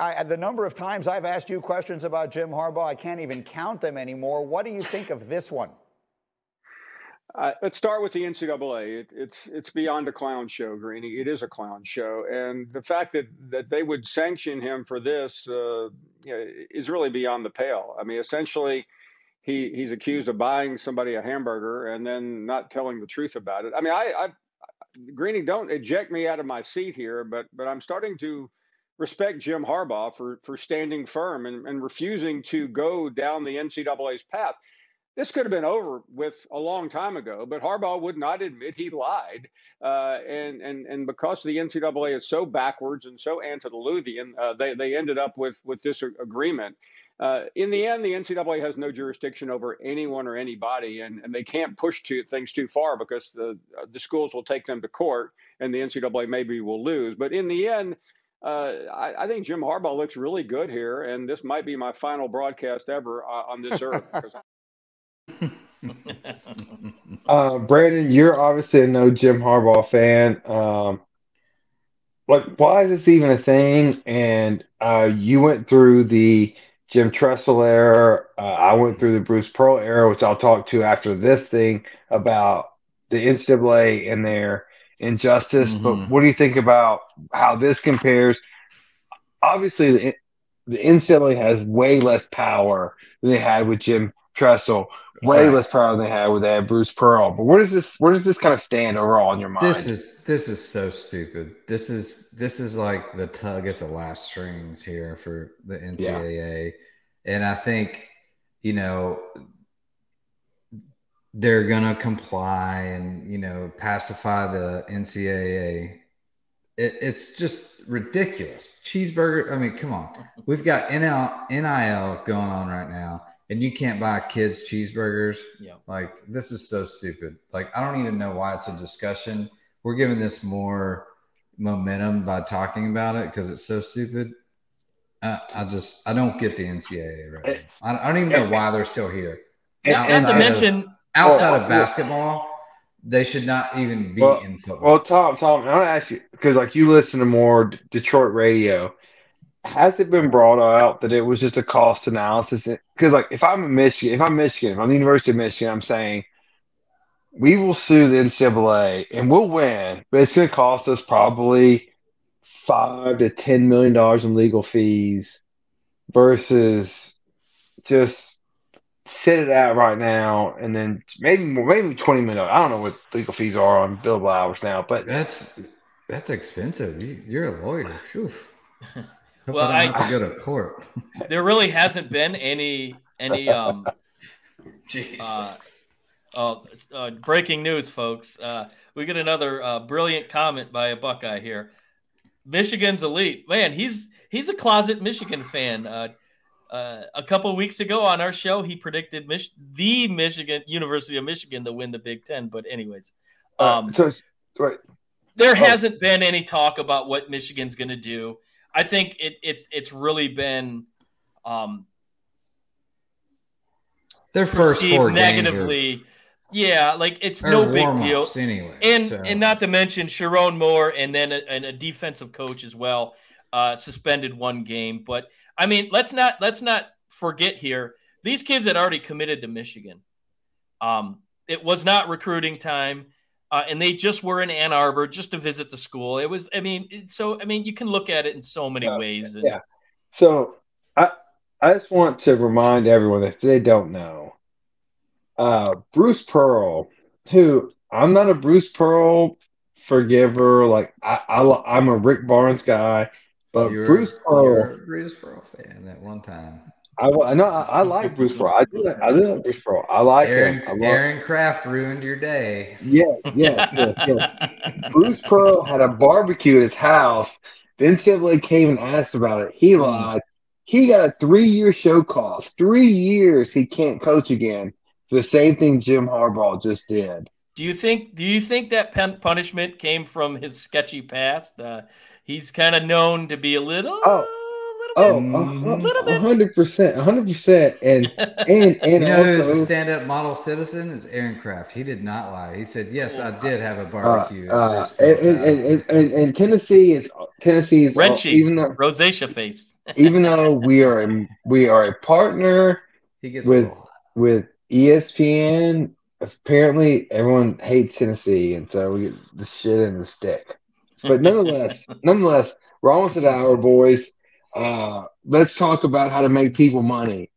I, the number of times I've asked you questions about Jim Harbaugh, I can't even count them anymore. What do you think of this one? Uh, let's start with the N C double A. It, it's it's beyond a clown show, Greeny. It is a clown show, and the fact that, that they would sanction him for this uh, you know, is really beyond the pale. I mean, essentially, he he's accused of buying somebody a hamburger and then not telling the truth about it. I mean, I, I Greeny, don't eject me out of my seat here, but but I'm starting to respect Jim Harbaugh for for standing firm and, and refusing to go down the N C double A's path. This could have been over with a long time ago, but Harbaugh would not admit he lied. Uh, and, and and because the N C double A is so backwards and so antediluvian, uh, they, they ended up with, with this agreement. Uh, in the end, the N C double A has no jurisdiction over anyone or anybody, and, and they can't push to things too far because the, uh, the schools will take them to court, and the N C double A maybe will lose. But in the end, Uh, I, I think Jim Harbaugh looks really good here, and this might be my final broadcast ever uh, on this earth. uh, Brandon, you're obviously a no Jim Harbaugh fan. Um, like, why is this even a thing? And uh, you went through the Jim Tressel era. Uh, I went through the Bruce Pearl era, which I'll talk to after this thing about the N C double A and their injustice. Mm-hmm. But what do you think about how this compares? Obviously, the, the N C double A has way less power than they had with Jim Tressel, way less power than they had with that Bruce Pearl. But where does this where does this kind of stand overall in your mind? This is this is so stupid. This is this is like the tug at the last strings here for the N C double A, yeah. And I think, you know, they're gonna comply and, you know, pacify the N C double A. It, it's just ridiculous. Cheeseburger. I mean, come on. We've got N I L going on right now. And you can't buy kids cheeseburgers. Yeah. Like, this is so stupid. Like, I don't even know why it's a discussion. We're giving this more momentum by talking about it because it's so stupid. I, I just – I don't get the N C double A right now. I, I don't even know why they're still here. Outside and to mention of, – outside oh, of basketball, they should not even be well, in football. Well, Tom, Tom, I want to ask you – because, like, you listen to more Detroit radio. Has it been brought out that it was just a cost analysis? Because, like, if I'm in Michigan, if I'm Michigan, if I'm the University of Michigan, I'm saying we will sue the N C double A and we'll win, but it's going to cost us probably five to ten million dollars in legal fees versus just sit it out right now and then maybe maybe twenty million. I don't know what legal fees are on billable hours now, but that's that's expensive. You, you're a lawyer. Hope well, I, I have to go to court. There really hasn't been any any um, Jesus. Uh, uh, uh, breaking news, folks. Uh, we get another uh, brilliant comment by a Buckeye here. Michigan's elite man. He's he's a closet Michigan fan. Uh, uh, a couple weeks ago on our show, he predicted Mich- the Michigan University of Michigan to win the Big Ten. But anyways, um, uh, so, right. there oh. hasn't been any talk about what Michigan's going to do. I think it, it's it's really been um, their first four negatively. Games yeah, like it's no big deal anyway. And so. and not to mention Sharon Moore and then a, and a defensive coach as well uh, suspended one game. But I mean, let's not let's not forget here these kids had already committed to Michigan. Um, it was not recruiting time. Uh, and they just were in Ann Arbor just to visit the school. It was, I mean, it, so, I mean, you can look at it in so many uh, ways. And... Yeah. So I, I just want to remind everyone that if they don't know, uh, Bruce Pearl, who I'm not a Bruce Pearl forgiver. Like I, I I'm a Rick Barnes guy, but you're, Bruce Pearl, you're a Bruce Pearl fan at one time. I know I, I like Bruce Pearl. I do. Like, I do like Bruce Pearl. I like Aaron, him. I love Aaron Kraft ruined your day. Yeah, yeah, yeah, yeah. Bruce Pearl had a barbecue at his house. Then N C double A came and asked about it. He lied. He got a three-year show cost. Three years he can't coach again. The same thing Jim Harbaugh just did. Do you think? Do you think that punishment came from his sketchy past? Uh, he's kind of known to be a little. Oh. Oh, one hundred percent, one hundred percent, and and and you know also, who's a stand-up model citizen is Aaron Kraft. He did not lie. He said, "Yes, I did have a barbecue." Uh, uh, and, and, and, and, and Tennessee is Tennessee is red cheese, even though, rosacea face. Even though we are a, we are a partner he gets with with E S P N, apparently everyone hates Tennessee, and so we get the shit and the stick. But nonetheless, nonetheless, we're almost at an hour, boys. Uh, let's talk about how to make people money.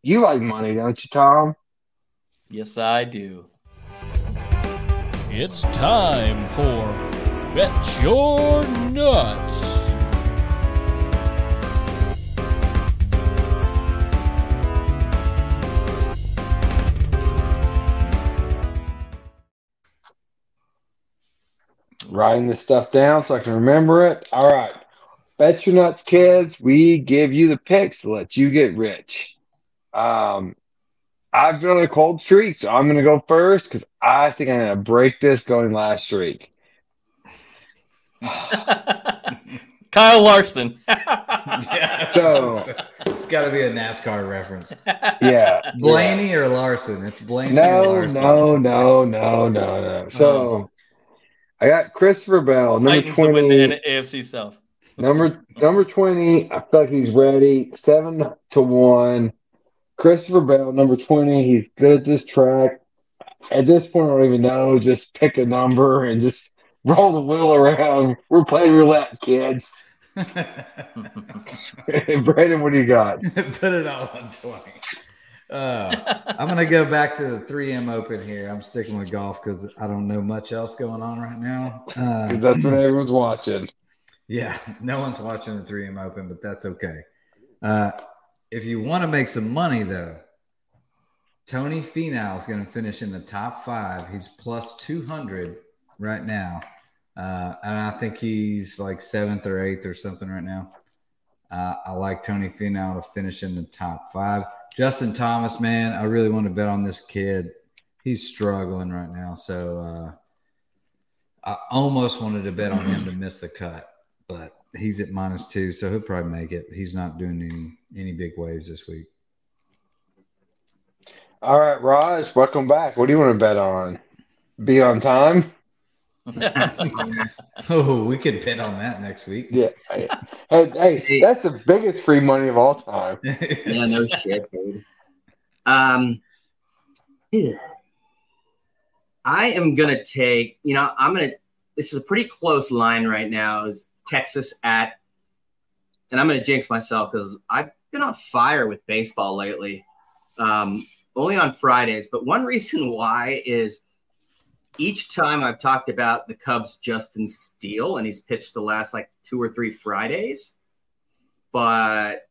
You like money, don't you, Tom? Yes, I do. It's time for Bet Your Nuts. Writing this stuff down so I can remember it. All right. Bet Your Nuts, kids. We give you the picks to let you get rich. Um, I've been on a cold streak, so I'm going to go first because I think I'm going to break this going last streak. Kyle Larson. Yeah, so it's got to be a NASCAR reference. Yeah, Blaney yeah. or Larson. It's Blaney. No, or Larson. no, no, no, no, no. So I got Christopher Bell, number Titans twenty. To win the A F C South. number number twenty. I feel like he's ready. Seven to one. Christopher Bell, number twenty. He's good at this track. At this point, I don't even know. Just pick a number and just roll the wheel around. We're playing roulette, kids. Brandon, what do you got? Put it all on twenty. Uh, I'm going to go back to the three M Open here. I'm sticking with golf because I don't know much else going on right now. Because uh, that's what everyone's watching. Yeah, no one's watching the three M Open, but that's okay. Uh, if you want to make some money, though, Tony Finau is going to finish in the top five. He's plus two hundred right now. Uh, and I think he's like seventh or eighth or something right now. Uh, I like Tony Finau to finish in the top five. Justin Thomas, man, I really want to bet on this kid. He's struggling right now. So uh, I almost wanted to bet on him to miss the cut, but he's at minus two, so he'll probably make it. He's not doing any, any big waves this week. All right, Raj, welcome back. What do you want to bet on? Be on time? Oh, we could bet on that next week. Yeah. Hey, hey, that's the biggest free money of all time. Yeah, no shit, dude. Um, yeah. I am gonna take. You know, I'm gonna. This is a pretty close line right now. Is Texas at? And I'm gonna jinx myself because I've been on fire with baseball lately. Um, only on Fridays, but one reason why is. Each time I've talked about the Cubs, Justin Steele, and he's pitched the last like two or three Fridays. But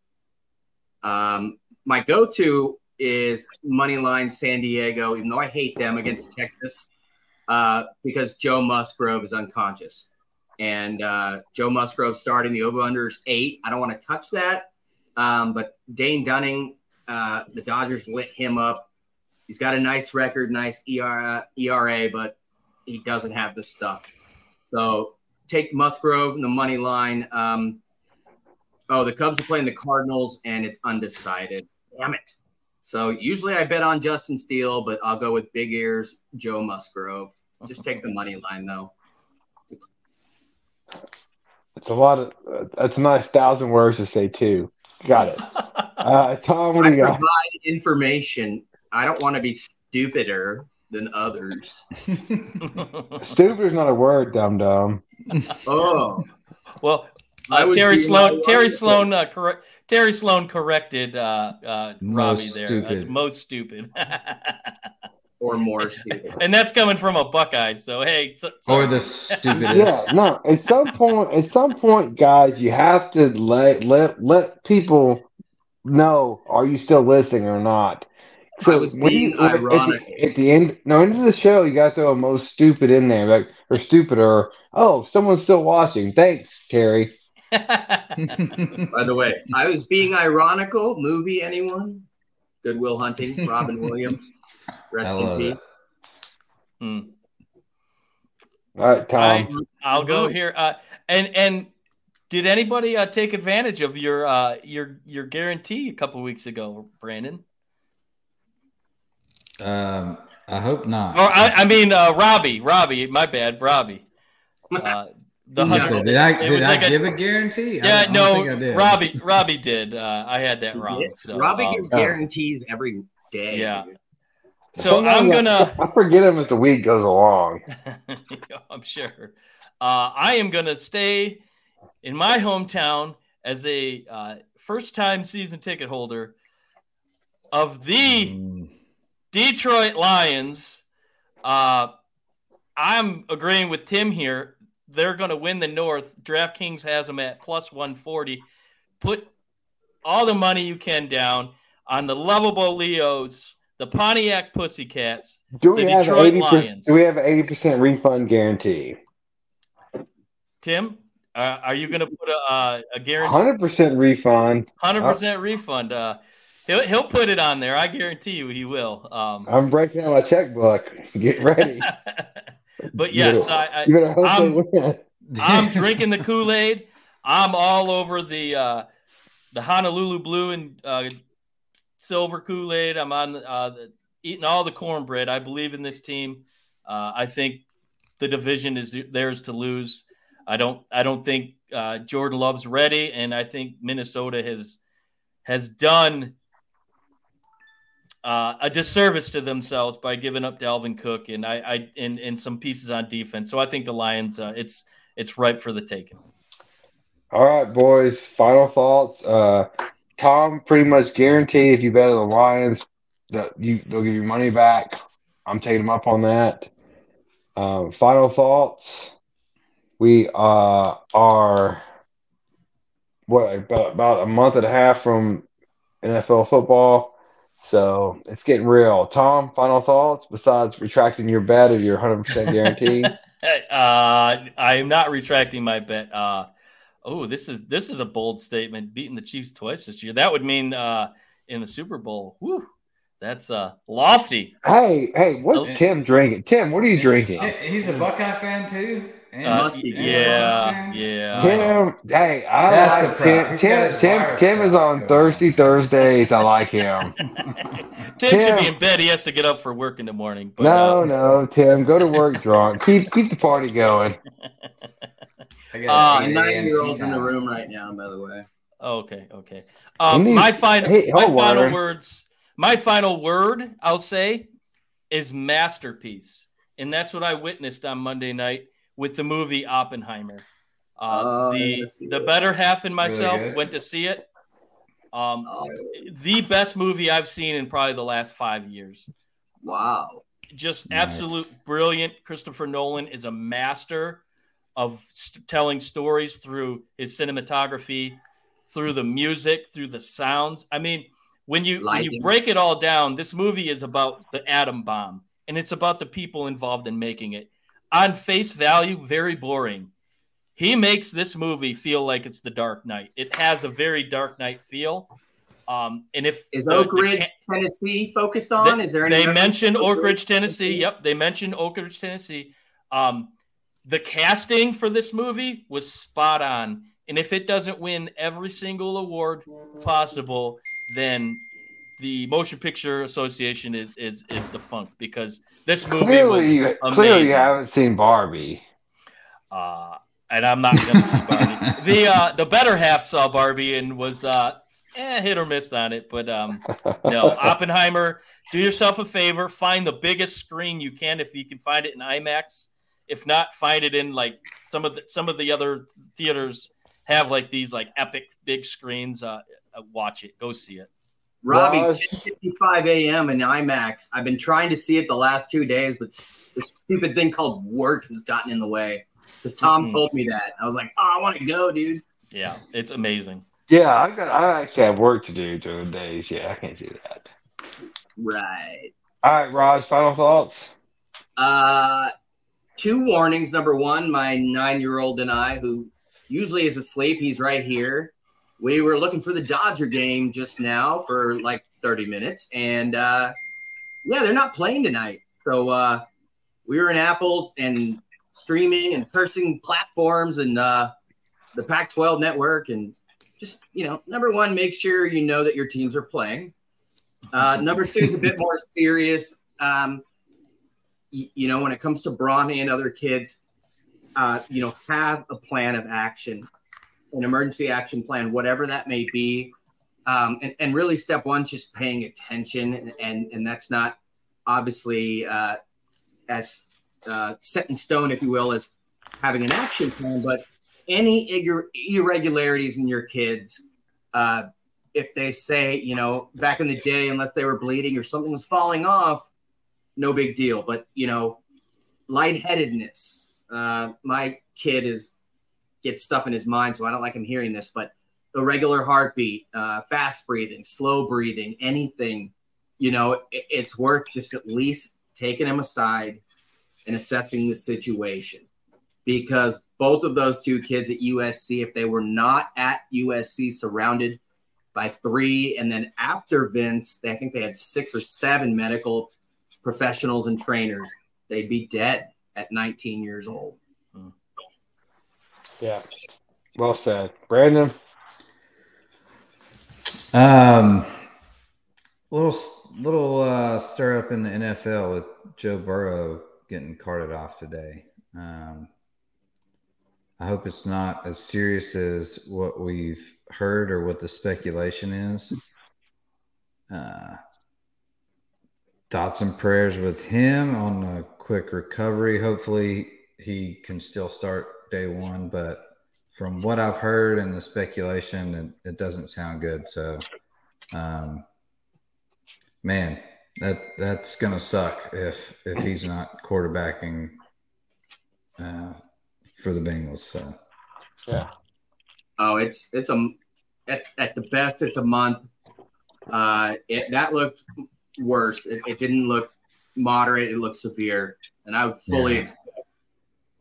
um, my go-to is Moneyline San Diego, even though I hate them against Texas, uh, because Joe Musgrove is unconscious. And uh, Joe Musgrove starting the over-under is eight. I don't want to touch that. Um, but Dane Dunning, uh, the Dodgers lit him up. He's got a nice record, nice E R A, but he doesn't have the stuff. So take Musgrove in the money line. Um, oh, the Cubs are playing the Cardinals, and it's undecided. Damn it. So usually I bet on Justin Steele, but I'll go with Big Ears, Joe Musgrove. Just take the money line, though. It's a lot of uh, – that's a nice thousand words to say, too. Got it. Uh, Tom, what do you got? I provide information – I don't want to be stupider than others. Stupider's not a word, dum-dum. Oh. Well, uh, Terry Sloan Terry Sloan, uh, cor- Terry Sloan corrected uh, uh, Robbie there. That's uh, most stupid. Or more stupid. And that's coming from a Buckeye, so hey. So, or the stupidest. Yeah, no, at some point, at some point, guys, you have to let, let, let people know, are you still listening or not? So was when you, ironic. At, the, at the end, no, end of the show, you got to throw a most stupid in there, like or stupid, or oh, someone's still watching. Thanks, Terry. By the way, I was being ironical. Movie, anyone? Goodwill Hunting, Robin Williams. Rest in peace. Hmm. All right, Tom. I, I'll go here. Uh, and and did anybody uh, take advantage of your uh, your your guarantee a couple weeks ago, Brandon? Um, I hope not. Or I, I mean, uh, Robbie, Robbie, my bad, Robbie. Uh, the hustle. Did I, did I like give a, a guarantee? Yeah, I, no, I I did. Robbie, Robbie did. Uh, I had that wrong. So, Robbie gives um, guarantees every day. Yeah. So Sometimes I'm gonna. I forget him as the week goes along. I'm sure. Uh, I am gonna stay in my hometown as a uh, first-time season ticket holder of the. Mm. Detroit Lions, uh, I'm agreeing with Tim here. They're going to win the North. DraftKings has them at plus one forty. Put all the money you can down on the lovable Leos, the Pontiac Pussycats, do we the have Detroit Lions. Do we have an eighty percent refund guarantee? Tim, uh, are you going to put a, a, a guarantee? one hundred percent refund. one hundred percent uh- refund. Uh He'll he'll put it on there. I guarantee you he will. Um, I'm breaking out my checkbook. Get ready. But yes, I, I, I'm, I'm drinking the Kool-Aid. I'm all over the uh, the Honolulu blue and uh, silver Kool-Aid. I'm on uh, the, eating all the cornbread. I believe in this team. Uh, I think the division is theirs to lose. I don't I don't think uh, Jordan Love's ready, and I think Minnesota has has done uh, a disservice to themselves by giving up Dalvin Cook and I, I and, and some pieces on defense. So I think the Lions uh, it's it's ripe for the taking. All right, boys. Final thoughts. Uh, Tom pretty much guaranteed if you bet on the Lions that you they'll give you money back. I'm taking him up on that. Um, final thoughts. We uh, are, what, about, about a month and a half from N F L football, so it's getting real. Tom, final thoughts besides retracting your bet of your one hundred percent guarantee? uh, I am not retracting my bet. Uh, oh, this is this is a bold statement, beating the Chiefs twice this year. That would mean uh, in the Super Bowl. Woo. That's uh, lofty. Hey, hey, what's uh, Tim drinking? Tim, what are you drinking? He's a Buckeye fan, too. And uh, must be yeah, yeah. Tim, hey, I That's like Tim. Tim, Tim, Tim is on going. Thirsty Thursdays. I like him. Tim, Tim should be in bed. He has to get up for work in the morning. But, no, uh, no, Tim, go to work drunk. keep keep the party going. Uh, nine-year-olds in the room right now, by the way. Okay, okay. Um, needs, my final, hey, my water. final words. My final word, I'll say, is masterpiece, and that's what I witnessed on Monday night with the movie Oppenheimer. Uh, oh, the the it. better half in myself really went to see it. Um, oh. The best movie I've seen in probably the last five years. Wow. Just nice. Absolute brilliant. Christopher Nolan is a master of st- telling stories through his cinematography, through the music, through the sounds. I mean, when you Lighting. when you break it all down, this movie is about the atom bomb, and it's about the people involved in making it. On face value, very boring. He makes this movie feel like it's The Dark Knight. It has a very Dark Knight feel. Um, and if is the, Oak Ridge, the, Tennessee focused on? The, is there? Any they mentioned Oak Ridge, Tennessee. Tennessee. Yep, they mentioned Oak Ridge, Tennessee. Um, the casting for this movie was spot on. And if it doesn't win every single award possible, then the Motion Picture Association is is, is defunct because this movie clearly, was amazing. Clearly, you haven't seen Barbie. Uh, and I'm not going to see Barbie. The uh, the better half saw Barbie and was uh, eh, hit or miss on it. But um, no, Oppenheimer, do yourself a favor. Find the biggest screen you can if you can find it in IMAX. If not, find it in like some of the, some of the other theaters have like these like epic big screens. Uh, watch it. Go see it. Robbie, ten fifty-five a.m. in IMAX. I've been trying to see it the last two days, but this stupid thing called work has gotten in the way. Because Tom mm-hmm. told me that. I was like, oh, I want to go, dude. Yeah, it's amazing. Yeah, I got. I actually have work to do during days. Yeah, I can't see that. Right. All right, Raj, final thoughts? Uh, two warnings. Number one, my nine-year-old and I, who usually is asleep, he's right here. We were looking for the Dodger game just now for like thirty minutes. And, uh, yeah, they're not playing tonight. So uh, we were in Apple and streaming and cursing platforms and uh, the Pac twelve network. And just, you know, number one, make sure you know that your teams are playing. Uh, number two is a bit more serious. Um, y- you know, when it comes to Bronny and other kids, uh, you know, have a plan of action. An emergency action plan, whatever that may be. Um, and, and really step one is just paying attention. And, and, and that's not obviously uh, as uh, set in stone, if you will, as having an action plan, but any ir- irregularities in your kids, uh, if they say, you know, back in the day, unless they were bleeding or something was falling off, no big deal. But, you know, lightheadedness. Uh, my kid is, gets stuff in his mind, so I don't like him hearing this, but irregular heartbeat, uh, fast breathing, slow breathing, anything, you know, it, it's worth just at least taking him aside and assessing the situation. Because both of those two kids at U S C, if they were not at U S C surrounded by three, and then after Vince, they, I think they had six or seven medical professionals and trainers, they'd be dead at nineteen years old. Mm. Yeah, well said, Brandon. Um, little little uh, stir up in the N F L with Joe Burrow getting carted off today. Um, I hope it's not as serious as what we've heard or what the speculation is. Uh, thoughts and prayers with him on a quick recovery. Hopefully he can still start day one, but from what I've heard and the speculation, it, it doesn't sound good. So, um, man, that that's going to suck if, if he's not quarterbacking uh, for the Bengals. So, yeah. Oh, it's, it's a, at, at the best, it's a month. Uh, it, that looked worse. It, it didn't look moderate. It looked severe. And I would fully yeah. expect,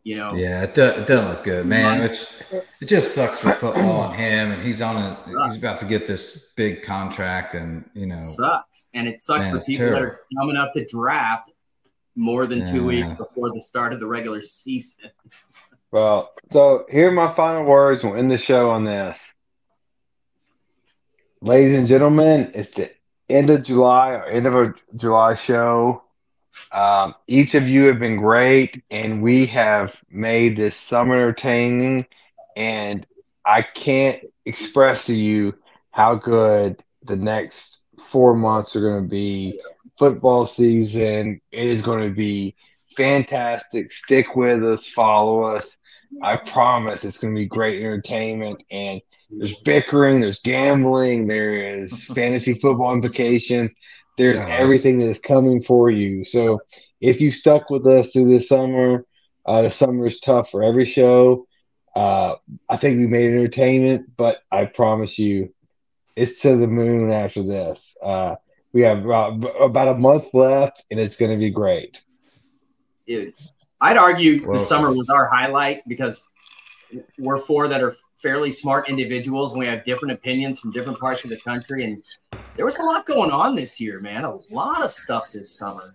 you know. Yeah, it, do, it doesn't look good, man. Which, it just sucks for football and him. And he's on a, he's about to get this big contract and, you know. It sucks. And it sucks man, for people terrible. that are coming up to draft more than yeah. two weeks before the start of the regular season. Well, so here are my final words. We'll end the show on this. Ladies and gentlemen, it's the end of July, or end of a July show. Um, each of you have been great, and we have made this summer entertaining, and I can't express to you how good the next four months are going to be. Football season, it is going to be fantastic. Stick with us, follow us. I promise it's going to be great entertainment, and there's bickering, there's gambling, there is fantasy football implications. There's yes. everything that is coming for you. So if you stuck with us through this summer, uh, the summer is tough for every show. Uh, I think we made entertainment, but I promise you it's to the moon after this. Uh, we have about, about a month left, and it's going to be great. Dude, I'd argue well, the summer was our highlight because we're four that are fairly smart individuals, and we have different opinions from different parts of the country. And there was a lot going on this year, man. A lot of stuff this summer.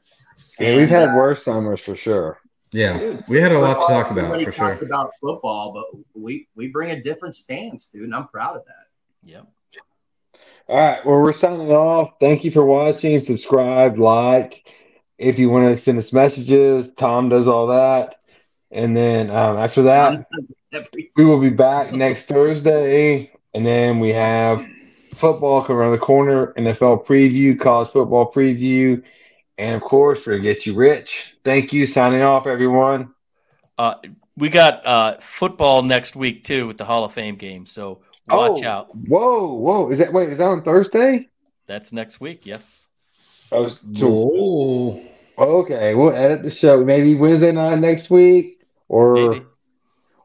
Yeah, and we've had uh, worse summers for sure. Yeah, dude, we had a lot to talk about for sure. About football, but we we bring a different stance, dude, and I'm proud of that. Yep. All right, well, we're signing off. Thank you for watching. Subscribe, like. If you want to send us messages, Tom does all that. And then um, after that, we will be back next Thursday. And then we have football coming around the corner, N F L preview, college football preview. And, of course, we're going to get you rich. Thank you. Signing off, everyone. Uh, we got uh, football next week, too, with the Hall of Fame game. So watch oh, out. Whoa, whoa. Is that Wait, is that on Thursday? That's next week, yes. Oh, so, okay. We'll edit the show. Maybe Wednesday night next week or Maybe.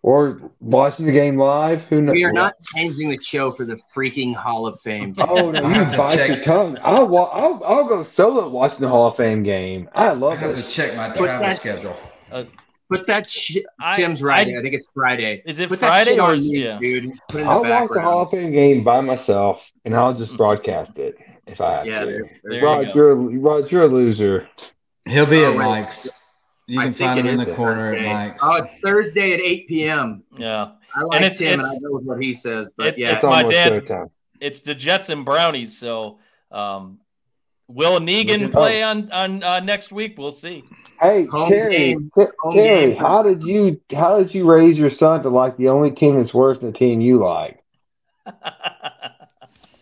or watching the game live. Who knows? We are not changing the show for the freaking Hall of Fame. Oh, no. You bite your tongue. I'll, I'll, I'll go solo watching the Hall of Fame game. I love I it. I have to check my put travel that, schedule. Uh, put that shit. Tim's right. I, I think it's Friday. Is it put Friday or is yeah. dude? Put it I'll watch the Hall of Fame game by myself, and I'll just broadcast it. If I have yeah, to. There, there Rod, you you're, Rod, you're a loser. He'll be at oh, Mike's. You can find him in the corner Thursday. at Mike's. Oh, it's Thursday at eight p.m. Yeah. I like and it's, him, it's, and I know what he says, but it, yeah. It's, it's my dad's time. It's the Jets and Brownies, so um, will Negan play oh. on, on uh, next week? We'll see. Hey, Home Terry, game. T- Terry game. how did you how did you raise your son to like the only team that's worse than the team you like?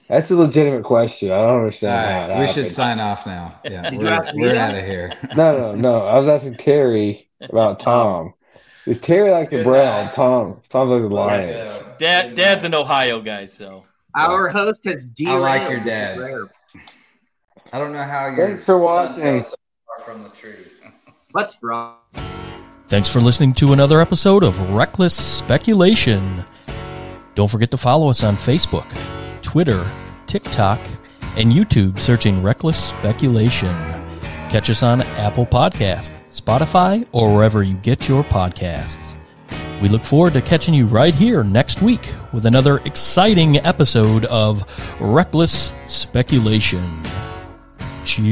That's a legitimate question. I don't understand. Right, we should sign off now. Yeah, we're, we're out of here. No, no, no. I was asking Terry about Tom. Is Terry like the Brown? Tom, Tom's like the Lions. Dad, Dad's an Ohio guy, so our host has derailed. I like your dad. I don't know how you're. Thanks for watching. So far from the truth. What's wrong? Thanks for listening to another episode of Reckless Speculation. Don't forget to follow us on Facebook, Twitter, TikTok, and YouTube searching Reckless Speculation. Catch us on Apple Podcasts, Spotify, or wherever you get your podcasts. We look forward to catching you right here next week with another exciting episode of Reckless Speculation. Cheers.